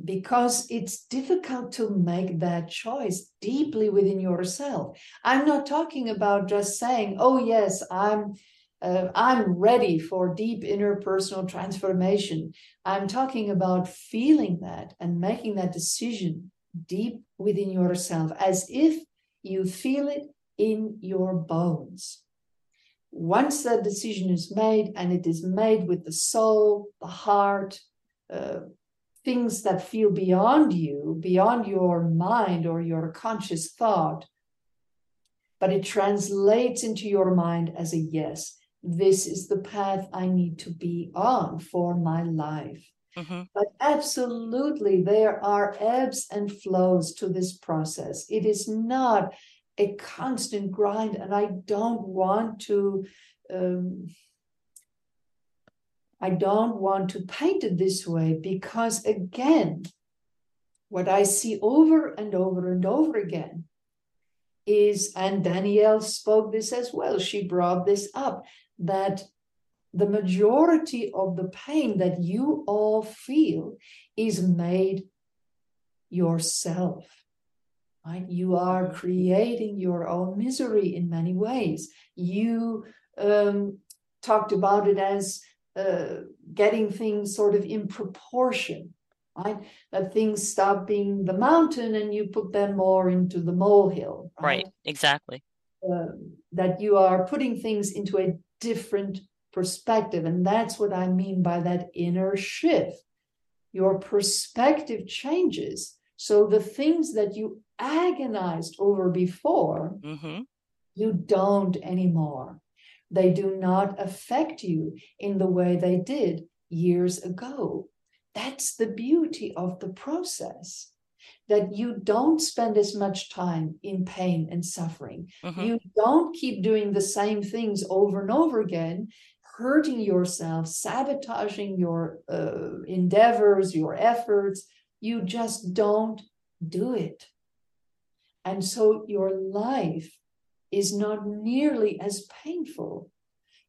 Because it's difficult to make that choice deeply within yourself. I'm not talking about just saying, oh, yes, I'm ready for deep interpersonal transformation. I'm talking about feeling that and making that decision deep within yourself, as if you feel it in your bones. Once that decision is made, and it is made with the soul, the heart, things that feel beyond you, beyond your mind or your conscious thought, but it translates into your mind as a yes. This is the path I need to be on for my life. Mm-hmm. But absolutely, there are ebbs and flows to this process. It is not a constant grind, and I don't want to paint it this way, because again, what I see over and over and over again is, and Danielle spoke this as well, she brought this up, that the majority of the pain that you all feel is made yourself, right? You are creating your own misery in many ways. You talked about it as getting things sort of in proportion, right? That things stop being the mountain and you put them more into the molehill. Right, exactly. That you are putting things into a different perspective. And that's what I mean by that inner shift. Your perspective changes. So the things that you agonized over before, mm-hmm. you don't anymore. They do not affect you in the way they did years ago. That's the beauty of the process, that you don't spend as much time in pain and suffering. Mm-hmm. You don't keep doing the same things over and over again, hurting yourself, sabotaging your endeavors, your efforts. You just don't do it. And so your life is not nearly as painful.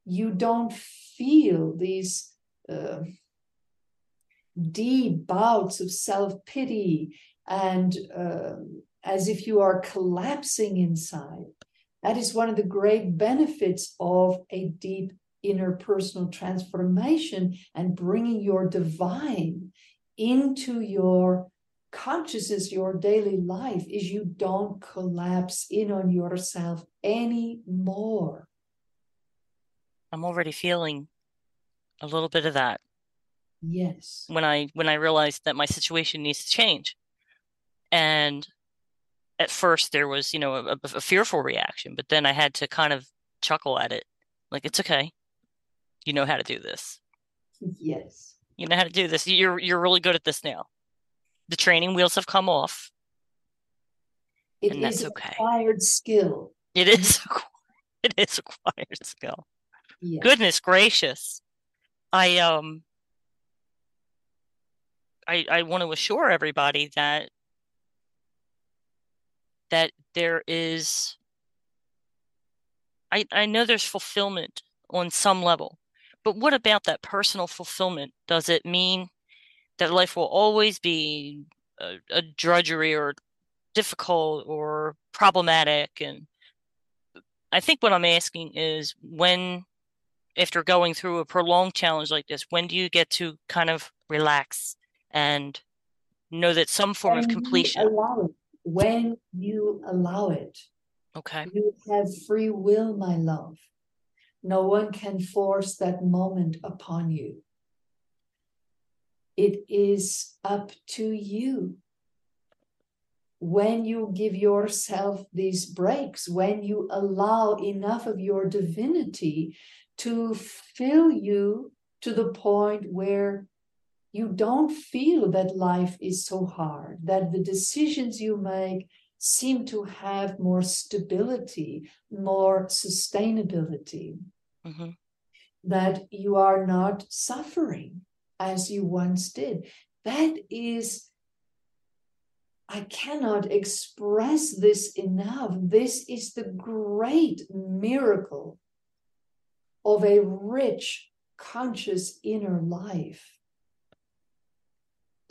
You don't feel these deep bouts of self-pity and as if you are collapsing inside. That is one of the great benefits of a deep interpersonal transformation and bringing your divine into your consciousness, your daily life, is you don't collapse in on yourself anymore. I'm already feeling a little bit of that. Yes. When I realized that my situation needs to change. And at first there was, a fearful reaction, but then I had to kind of chuckle at it. Like, it's okay. You know how to do this. Yes. You know how to do this. You're really good at this now. The training wheels have come off. It is acquired skill. It is acquired skill. Yes. Goodness gracious. I want to assure everybody that that there is, I know there's fulfillment on some level, but what about that personal fulfillment? Does it mean that life will always be a drudgery or difficult or problematic? And I think what I'm asking is, when, after going through a prolonged challenge like this, when do you get to kind of relax and know that some form of completion? When you allow it. Okay. You have free will, my love. No one can force that moment upon you. It is up to you. When you give yourself these breaks, when you allow enough of your divinity to fill you to the point where you don't feel that life is so hard, that the decisions you make seem to have more stability, more sustainability, mm-hmm. that you are not suffering as you once did. That is, I cannot express this enough. This is the great miracle of a rich, conscious inner life.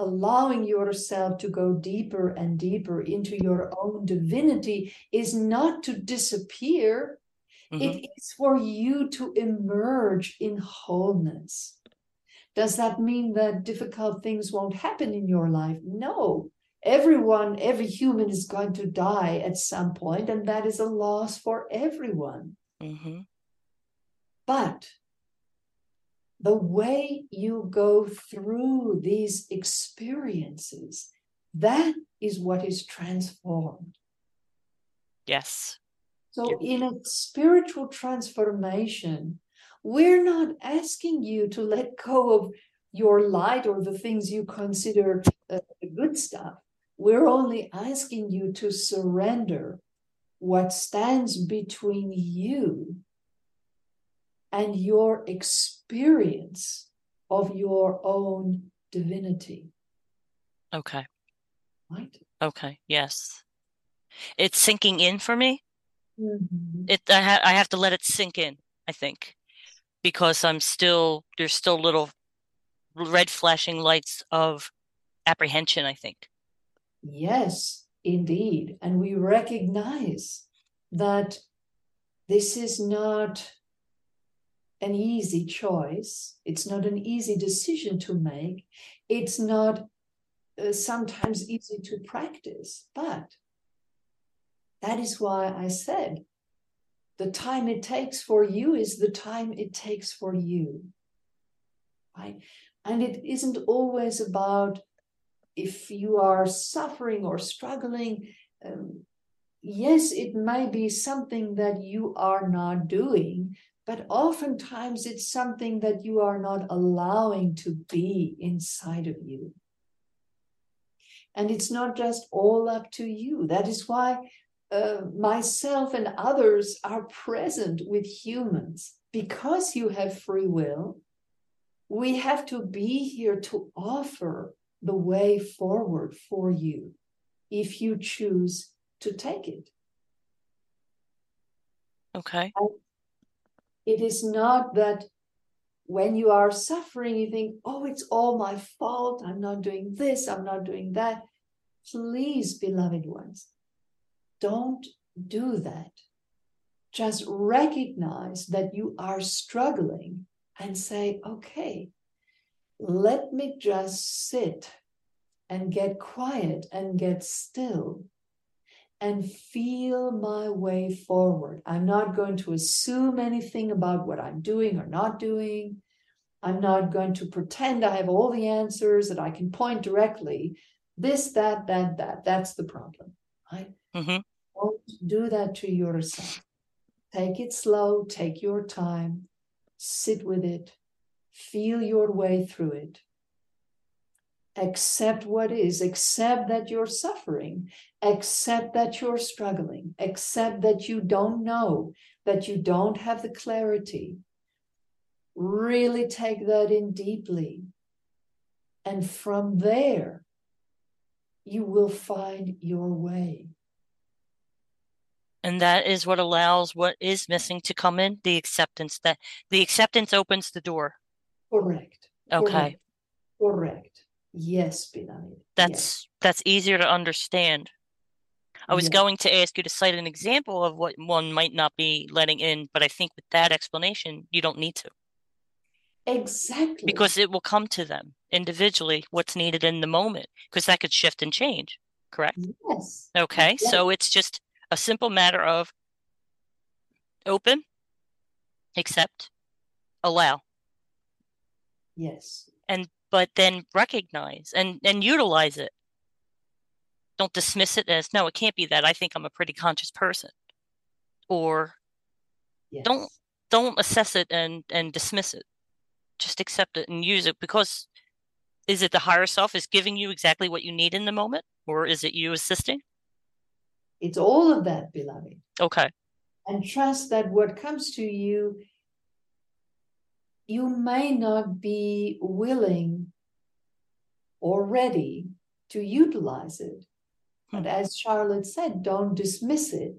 Allowing yourself to go deeper and deeper into your own divinity is not to disappear. Mm-hmm. It is for you to emerge in wholeness. Does that mean that difficult things won't happen in your life? No. Everyone, every human is going to die at some point, and that is a loss for everyone. Mm-hmm. But the way you go through these experiences, that is what is transformed. Yes. So in a spiritual transformation, we're not asking you to let go of your light or the things you consider good stuff. We're only asking you to surrender what stands between you and your experience of your own divinity. Okay. Right? Okay, yes. It's sinking in for me. Mm-hmm. I have to let it sink in, I think, because there's still little red flashing lights of apprehension, I think. Yes, indeed. And we recognize that this is not an easy choice. It's not an easy decision to make. It's not sometimes easy to practice, but that is why I said the time it takes for you is the time it takes for you, right? And it isn't always about if you are suffering or struggling. Yes, it may be something that you are not doing, but oftentimes it's something that you are not allowing to be inside of you. And it's not just all up to you. That is why myself and others are present with humans. Because you have free will, we have to be here to offer the way forward for you if you choose to take it. Okay. It is not that when you are suffering, you think, oh, it's all my fault. I'm not doing this. I'm not doing that. Please, beloved ones, don't do that. Just recognize that you are struggling and say, okay, let me just sit and get quiet and get still and feel my way forward. I'm not going to assume anything about what I'm doing or not doing. I'm not going to pretend I have all the answers that I can point directly. This, that, that's the problem, right? Mm-hmm. Don't do that to yourself. Take it slow, take your time, sit with it, feel your way through it. Accept what is, accept that you're suffering, accept that you're struggling, accept that you don't know, that you don't have the clarity. Really take that in deeply. And from there, you will find your way. And that is what allows what is missing to come in, the acceptance. That the acceptance opens the door. Correct. Okay. Correct. Yes, beloved. That's easier to understand. I was going to ask you to cite an example of what one might not be letting in, but I think with that explanation, you don't need to. Exactly. Because it will come to them individually, what's needed in the moment, because that could shift and change, correct? Yes. Okay, yes. So it's just a simple matter of open, accept, allow. Yes. But then recognize and utilize it. Don't dismiss it as, no, it can't be that. I think I'm a pretty conscious person. Or don't assess it and dismiss it. Just accept it and use it, because is it the higher self is giving you exactly what you need in the moment, or is it you assisting? It's all of that, beloved. Okay. And trust that what comes to you, you may not be willing or ready to utilize it. But as Charlotte said, don't dismiss it.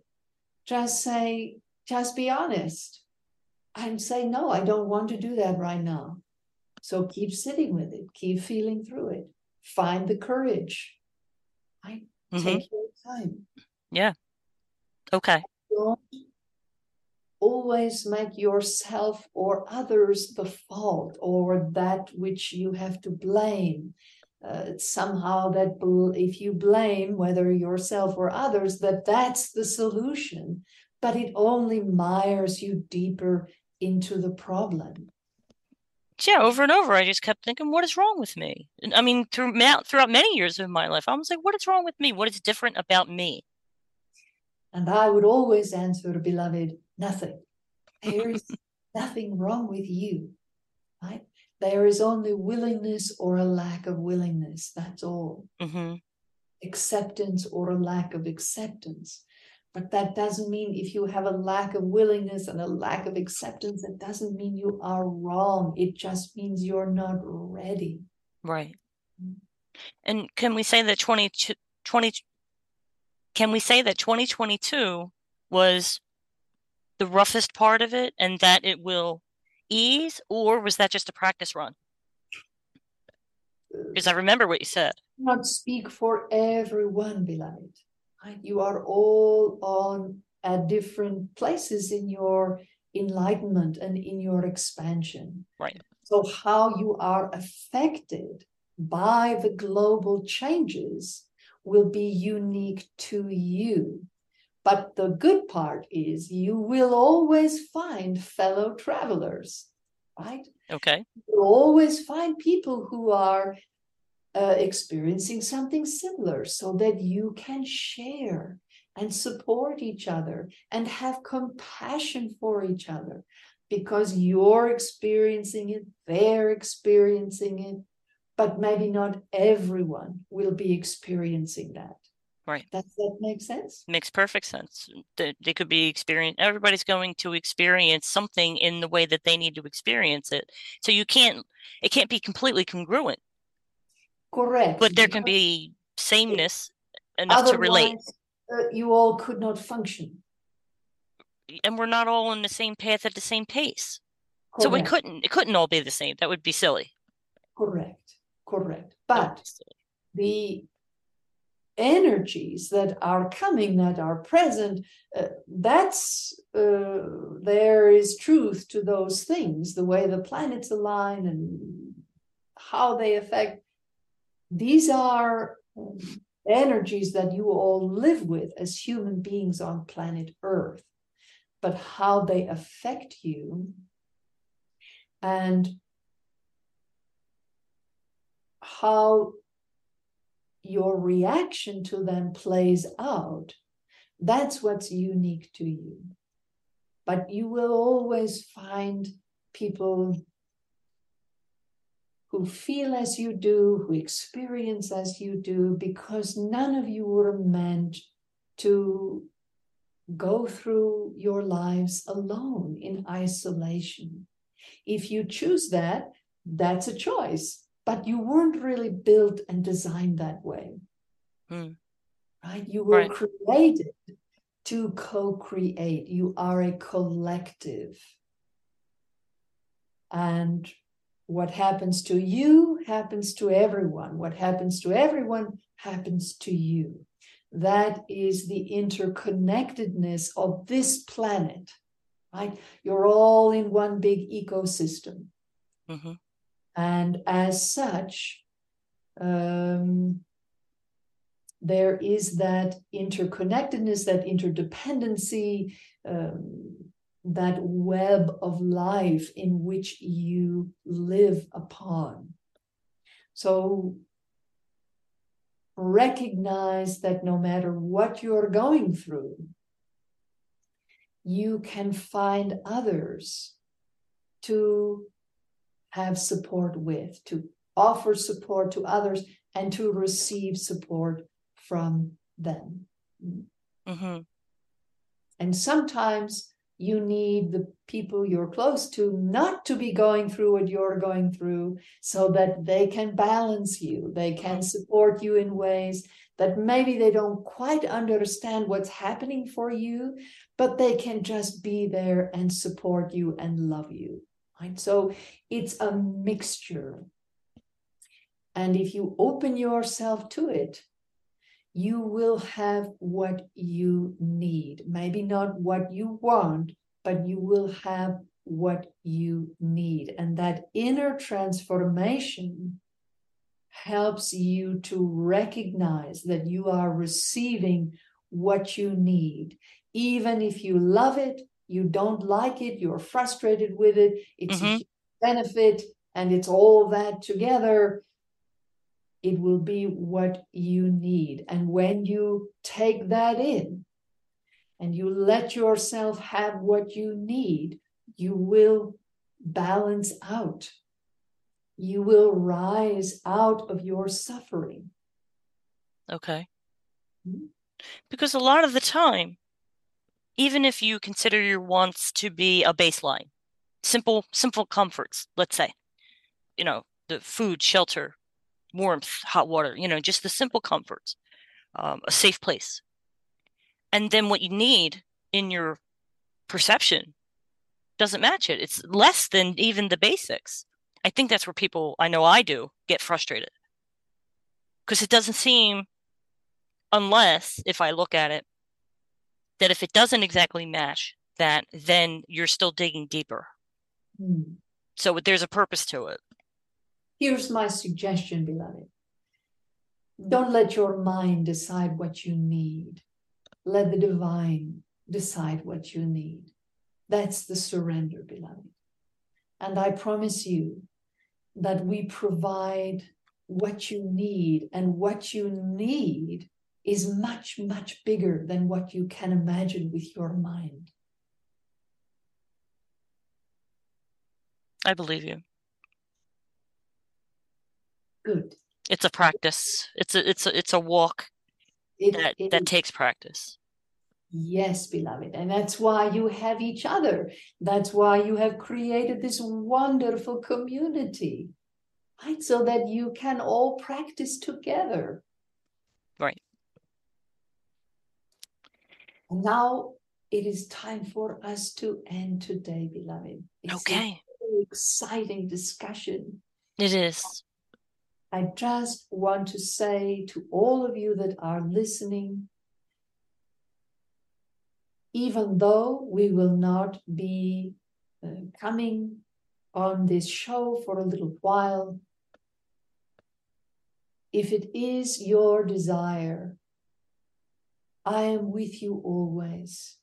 Just say, just be honest. And say, no, I don't want to do that right now. So keep sitting with it. Keep feeling through it. Find the courage. Take your time. Yeah. Okay. Don't always make yourself or others the fault or that which you have to blame. Somehow that if you blame whether yourself or others, that's the solution, but it only mires you deeper into the problem. Yeah, over and over, I just kept thinking, what is wrong with me? I mean, throughout many years of my life, I was like, what is wrong with me? What is different about me? And I would always answer, beloved, nothing. There is nothing wrong with you, right? There is only willingness or a lack of willingness. That's all. Mm-hmm. Acceptance or a lack of acceptance. But that doesn't mean if you have a lack of willingness and a lack of acceptance, that doesn't mean you are wrong. It just means you're not ready. Right. And can we say that 2022 was the roughest part of it, and that it will ease, or was that just a practice run? Because I remember what you said. Not speak for everyone, beloved. You are all on at different places in your enlightenment and in your expansion. Right. So how you are affected by the global changes will be unique to you. But the good part is you will always find fellow travelers, right? Okay. You'll always find people who are experiencing something similar, so that you can share and support each other and have compassion for each other, because you're experiencing it, they're experiencing it, but maybe not everyone will be experiencing that. Right. Does that make sense? Makes perfect sense. They could be everybody's going to experience something in the way that they need to experience it. So it can't be completely congruent. Correct. But there can be sameness enough to relate. You all could not function. And we're not all on the same path at the same pace. Correct. So it couldn't all be the same. That would be silly. Correct. But the energies that are coming, that are present, there is truth to those things, the way the planets align and how they affect. These are energies that you all live with as human beings on planet Earth, but how they affect you and how your reaction to them plays out, that's what's unique to you. But you will always find people who feel as you do, who experience as you do, because none of you were meant to go through your lives alone in isolation. If you choose that, that's a choice. But you weren't really built and designed that way, right? You were created to co-create. You are a collective. And what happens to you happens to everyone. What happens to everyone happens to you. That is the interconnectedness of this planet, right? You're all in one big ecosystem. Mm-hmm. And as such, there is that interconnectedness, that interdependency, that web of life in which you live upon. So recognize that no matter what you're going through, you can find others to have support with, to offer support to others and to receive support from them. Mm-hmm. And sometimes you need the people you're close to not to be going through what you're going through, so that they can balance you. They can support you in ways that maybe they don't quite understand what's happening for you, but they can just be there and support you and love you. Right? So it's a mixture. And if you open yourself to it, you will have what you need. Maybe not what you want, but you will have what you need. And that inner transformation helps you to recognize that you are receiving what you need. Even if you love it, you don't like it, you're frustrated with it, it's mm-hmm. a huge benefit, and it's all that together. It will be what you need. And when you take that in and you let yourself have what you need, you will balance out. You will rise out of your suffering. Okay. Mm-hmm. Because a lot of the time, even if you consider your wants to be a baseline, simple comforts, let's say, you know, the food, shelter, warmth, hot water, you know, just the simple comforts, a safe place. And then what you need in your perception doesn't match it. It's less than even the basics. I think that's where people, I know I do, get frustrated. Because it doesn't seem, unless if I look at it, that if it doesn't exactly match that, then you're still digging deeper. Mm. So there's a purpose to it. Here's my suggestion, beloved. Don't let your mind decide what you need. Let the divine decide what you need. That's the surrender, beloved. And I promise you that we provide what you need, and what you need is much, much bigger than what you can imagine with your mind. I believe you. Good. It's a practice. It's a walk that takes practice. Yes, beloved. And that's why you have each other. That's why you have created this wonderful community, right? So that you can all practice together. Right. And now it is time for us to end today, beloved. It's okay. A very exciting discussion. It is. I just want to say to all of you that are listening, even though we will not be coming on this show for a little while, if it is your desire, I am with you always.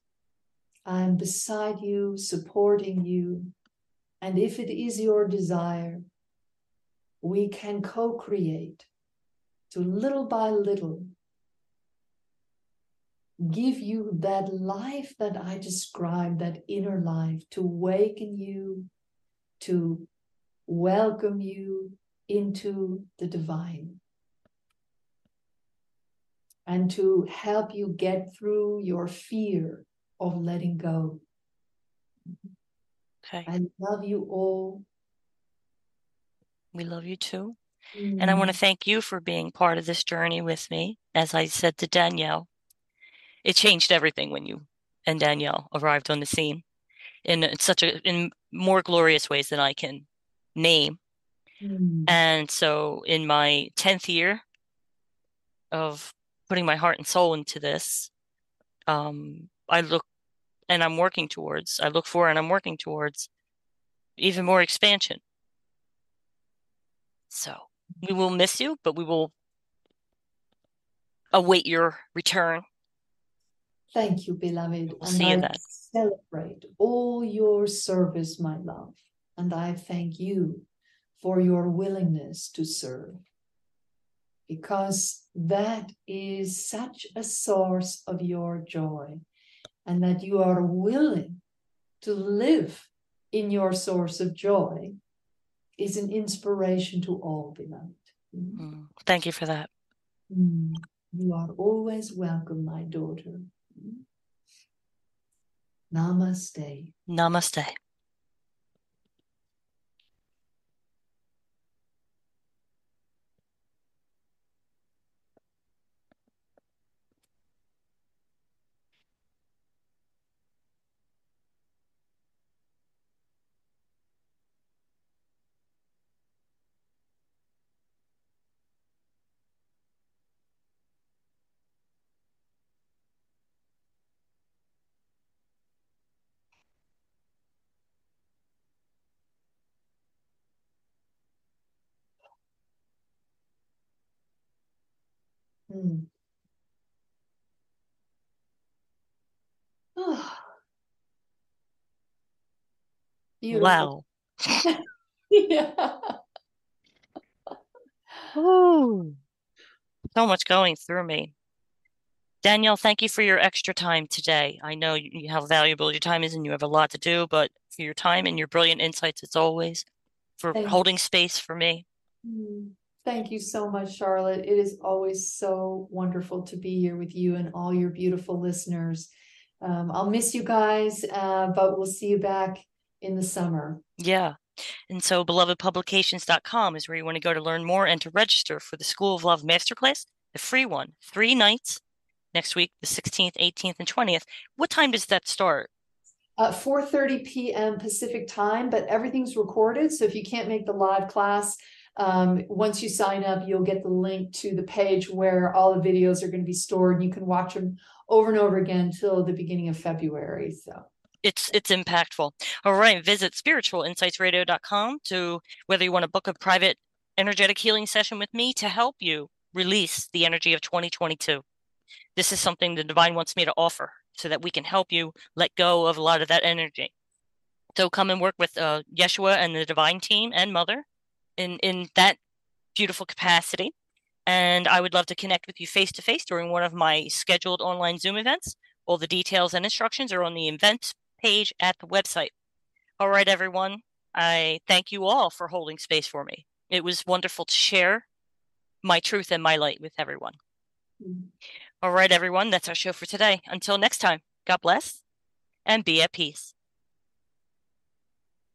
I am beside you, supporting you. And if it is your desire, we can co-create to little by little give you that life that I described, that inner life, to awaken you, to welcome you into the divine, and to help you get through your fear of letting go. Okay. I love you all. We love you too. Mm-hmm. And I want to thank you for being part of this journey with me. As I said to Danielle, it changed everything when you and Danielle arrived on the scene in more glorious ways than I can name. Mm. And so in my 10th year of putting my heart and soul into this, I'm working towards even more expansion. So we will miss you, but we will await your return. Thank you, beloved. We'll see you then. Celebrate all your service, my love. And I thank you for your willingness to serve, because that is such a source of your joy, and that you are willing to live in your source of joy is an inspiration to all, beloved. Mm-hmm. Thank you for that. Mm-hmm. You are always welcome, my daughter. Mm-hmm. Namaste. Namaste. Mm. Oh. Wow. Yeah. Ooh. So much going through me. Danielle, thank you for your extra time today. I know how valuable your time is and you have a lot to do, but for your time and your brilliant insights as always, for holding space for me. Mm. Thank you so much, Charlotte. It is always so wonderful to be here with you and all your beautiful listeners. I'll miss you guys, but we'll see you back in the summer. Yeah. And so BelovedPublications.com is where you want to go to learn more and to register for the School of Love Masterclass, the free one, 3 nights next week, the 16th, 18th, and 20th. What time does that start? 4:30 p.m. Pacific time, but everything's recorded. So if you can't make the live class, once you sign up, you'll get the link to the page where all the videos are going to be stored. You can watch them over and over again till the beginning of February. So it's impactful. All right. Visit spiritualinsightsradio.com to whether you want to book a private energetic healing session with me to help you release the energy of 2022. This is something the divine wants me to offer so that we can help you let go of a lot of that energy. So come and work with Yeshua and the divine team and Mother in that beautiful capacity. And I would love to connect with you face-to-face during one of my scheduled online Zoom events. All the details and instructions are on the events page at the website. All right, everyone. I thank you all for holding space for me. It was wonderful to share my truth and my light with everyone. All right, everyone. That's our show for today. Until next time, God bless and be at peace.